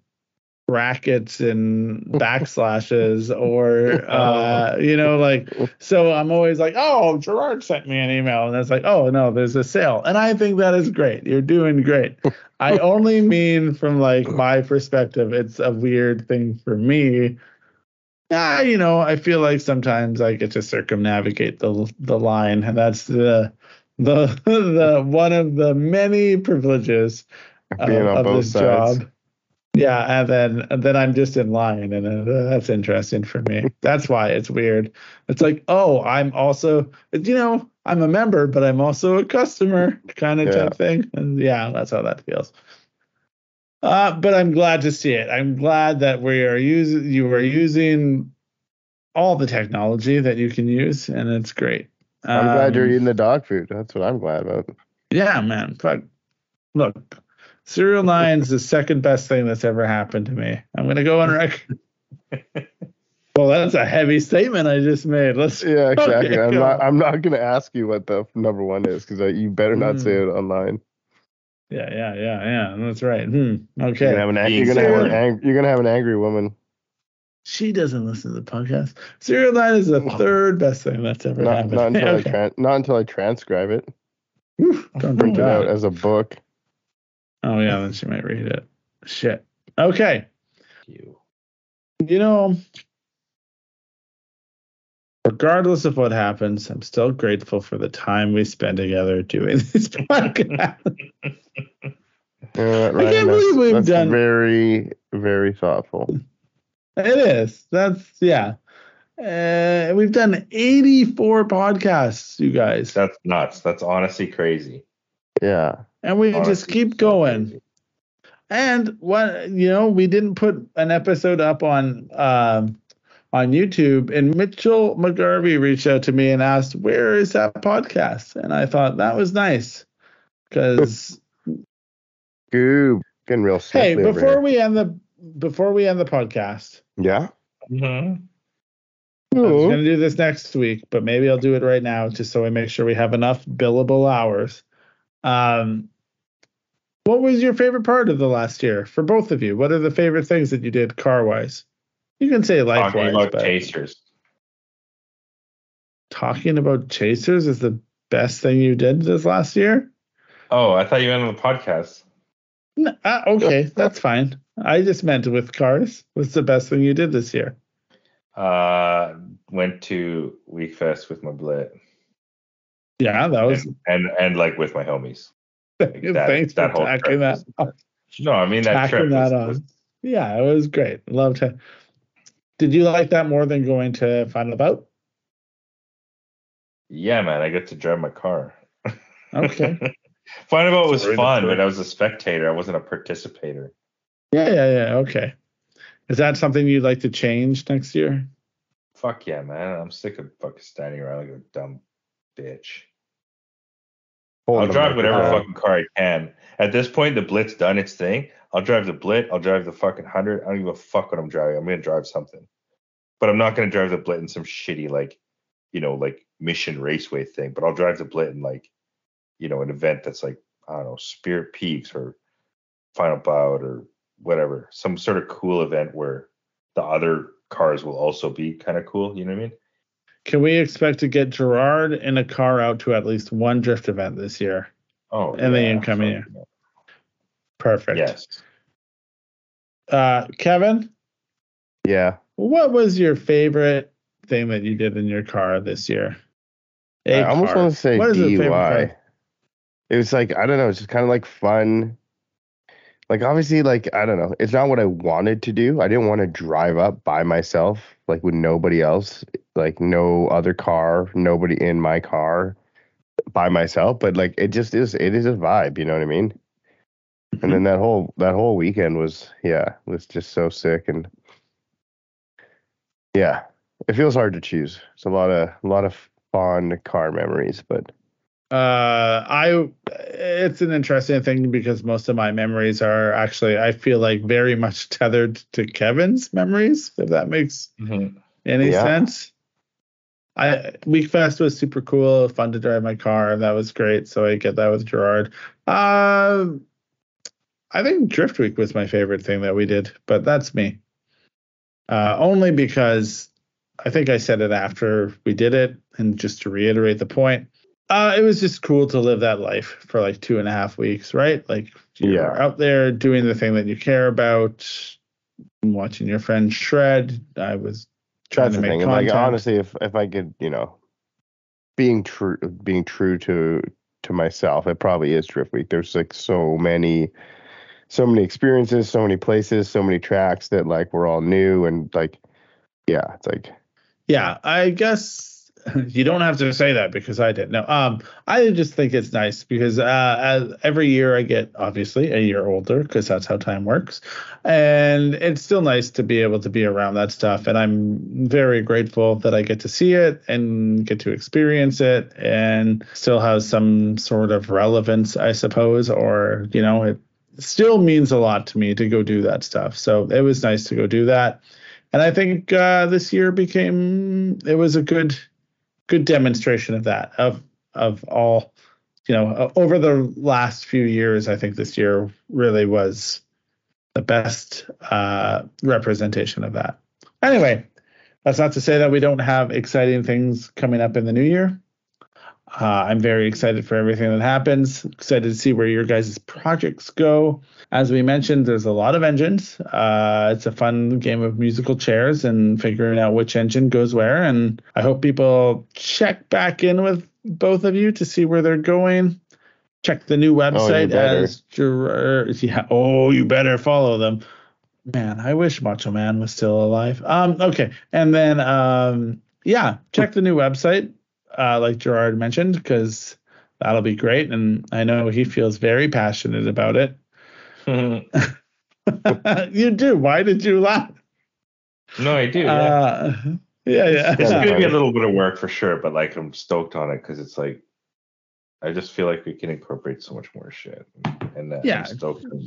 brackets and backslashes or, uh, you know, like, so I'm always like, oh, Gerard sent me an email. And it's like, oh, no, there's a sale. And I think that is great. You're doing great. I only mean from like my perspective, it's a weird thing for me. Ah, you know, I feel like sometimes I get to circumnavigate the the line, and that's the the the one of the many privileges uh, of this sides. job. Yeah, and then and then I'm just in line, and uh, that's interesting for me. That's why it's weird. It's like, oh, I'm also, you know, I'm a member, but I'm also a customer kind of yeah. type thing. And yeah, that's how that feels. Uh, but I'm glad to see it. I'm glad that we are using, you are using all the technology that you can use, and it's great. I'm um, glad you're eating the dog food. That's what I'm glad about. Yeah, man. Fuck. Look, Serial nine is the second best thing that's ever happened to me. I'm going to go on record. Well, that's a heavy statement I just made. Let's yeah, exactly. I'm not, I'm not going to ask you what the number one is because you better not mm. say it online. Yeah, yeah, yeah, yeah. That's right. Hmm. Okay. You're going ang- to have, have an angry woman. She doesn't listen to the podcast. Serial nine is the third best thing that's ever not, happened. Not until, okay. I tran- not until I transcribe it. Oof, don't print it out as a book. Oh, yeah, then she might read it. Shit. Okay. You. You know... Regardless of what happens, I'm still grateful for the time we spend together doing this podcast. You know what, Ryan, I can't believe we've that's done very, very thoughtful. It is. That's yeah. Uh, we've done eighty-four podcasts, you guys. That's nuts. That's honestly crazy. Yeah. And we honestly, just keep going. Crazy. And what you know, we didn't put an episode up on. Uh, on YouTube, and Mitchell McGarvey reached out to me and asked, where is that podcast? And I thought that was nice because Goob getting real hey, before we end the before we end the podcast. Yeah. Mm-hmm. I was gonna do this next week, but maybe I'll do it right now just so we make sure we have enough billable hours. Um what was your favorite part of the last year for both of you? What are the favorite things that you did car wise? You can say life. Talking about chasers. Talking about chasers is the best thing you did this last year? Oh, I thought you meant on the podcast. No, uh, okay, that's fine. I just meant with cars. What's the best thing you did this year? Uh, went to Weekfest with my Blit. Yeah, that was... And, and, and like, with my homies. Like that, thanks that for tacking that on. No, I mean, that trip was, that on. Was... Yeah, it was great. Loved it. Did you like that more than going to Final Bout? Yeah, man. I got to drive my car. Okay. Final Bout was fun, but I was a spectator. I wasn't a participator. Yeah, yeah, yeah. Okay. Is that something you'd like to change next year? Fuck yeah, man. I'm sick of fucking standing around like a dumb bitch. I'll drive whatever fucking car I can. At this point, the Blit's done its thing. I'll drive the Blit. I'll drive the fucking one hundred. I don't give a fuck what I'm driving. I'm going to drive something. But I'm not going to drive the Blit in some shitty, like, you know, like Mission Raceway thing, but I'll drive the Blit in like, you know, an event that's like, I don't know, Spirit Peaks or Final Bout or whatever, some sort of cool event where the other cars will also be kind of cool. You know what I mean? Can we expect to get Gerard in a car out to at least one drift event this year? Oh, in yeah, the incoming year. Yeah. Perfect. Yes. Uh, Kevin? Yeah. What was your favorite thing that you did in your car this year? A I car. almost want to say what D U I. It was like, I don't know, it's just kind of like fun. Like, obviously, like, I don't know. It's not what I wanted to do. I didn't want to drive up by myself, like, with nobody else. Like, no other car, nobody in my car, by myself. But, like, it just is, it is a vibe, you know what I mean? Mm-hmm. And then that whole, that whole weekend was, yeah, was just so sick. And, yeah, it feels hard to choose. It's a lot of, a lot of fond car memories, but... Uh, I, it's an interesting thing because most of my memories are actually, I feel like very much tethered to Kevin's memories, if that makes mm-hmm. any yeah. sense. I, Weekfest was super cool, fun to drive my car. That was great. So I get that with Gerard. Um, uh, I think Drift Week was my favorite thing that we did, but that's me. Uh, only because I think I said it after we did it. And just to reiterate the point, Uh, it was just cool to live that life for like two and a half weeks, right? Like you're yeah. out there doing the thing that you care about, watching your friends shred. I was trying That's to make thing. Content. Like honestly, if if I could, you know, being true, being true to to myself, it probably is Drift Week. There's like so many, so many experiences, so many places, so many tracks that like were all new and like, yeah, it's like, yeah, I guess. You don't have to say that because I didn't know. Um, I just think it's nice because uh, as every year I get obviously a year older because that's how time works. And it's still nice to be able to be around that stuff. And I'm very grateful that I get to see it and get to experience it and still have some sort of relevance, I suppose, or, you know, it still means a lot to me to go do that stuff. So it was nice to go do that. And I think uh, this year became it was a good Good demonstration of that, of of all, you know, uh, over the last few years, I think this year really was the best uh, representation of that. Anyway, that's not to say that we don't have exciting things coming up in the new year. Uh, I'm very excited for everything that happens. Excited to see where your guys' projects go. As we mentioned, there's a lot of engines. Uh, it's a fun game of musical chairs and figuring out which engine goes where. And I hope people check back in with both of you to see where they're going. Check the new website oh, as Gerard. Yeah, oh, you better follow them. Man, I wish Macho Man was still alive. Um, okay, and then um, yeah, check the new website. Uh, like Gerard mentioned, because that'll be great. And I know he feels very passionate about it. Mm-hmm. You do. Why did you laugh? No, I do. Yeah, uh, yeah. yeah. It's going to be a little bit of work for sure, but like I'm stoked on it because it's like, I just feel like we can incorporate so much more shit. And uh, yeah. I'm stoked to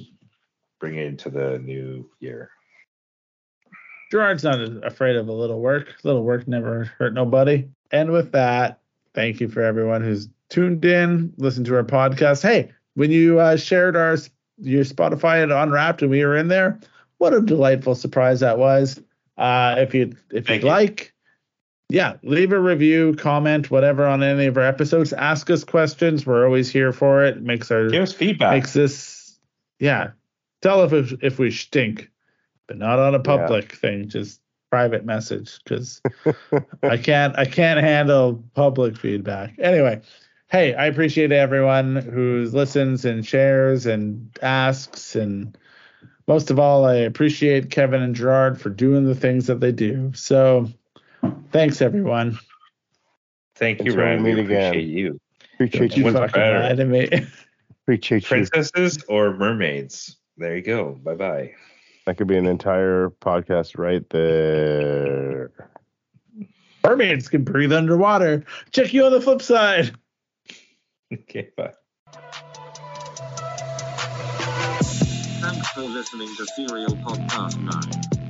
bring it into the new year. Gerard's not afraid of a little work. A little work never hurt nobody. And with that, thank you for everyone who's tuned in, listened to our podcast. Hey, when you uh, shared our your Spotify and Unwrapped and we were in there, what a delightful surprise that was. Uh, if you if you'd like, yeah, leave a review, comment, whatever on any of our episodes. Ask us questions. We're always here for it. Makes our Give us feedback. Makes this, yeah. Tell if if we stink, but not on a public yeah. thing. Just. Private message because I can't I can't handle public feedback. Anyway, hey, I appreciate everyone who listens and shares and asks, and most of all, I appreciate Kevin and Gerard for doing the things that they do. So, thanks everyone. Thank you, Ryan. We appreciate again. you. Appreciate you. Fucking lie to me. Appreciate princesses you. Or mermaids. There you go. Bye bye. That could be an entire podcast right there. Mermaids can breathe underwater. Check you on the flip side. Okay, bye. Thanks for listening to Serial Podcast Nine.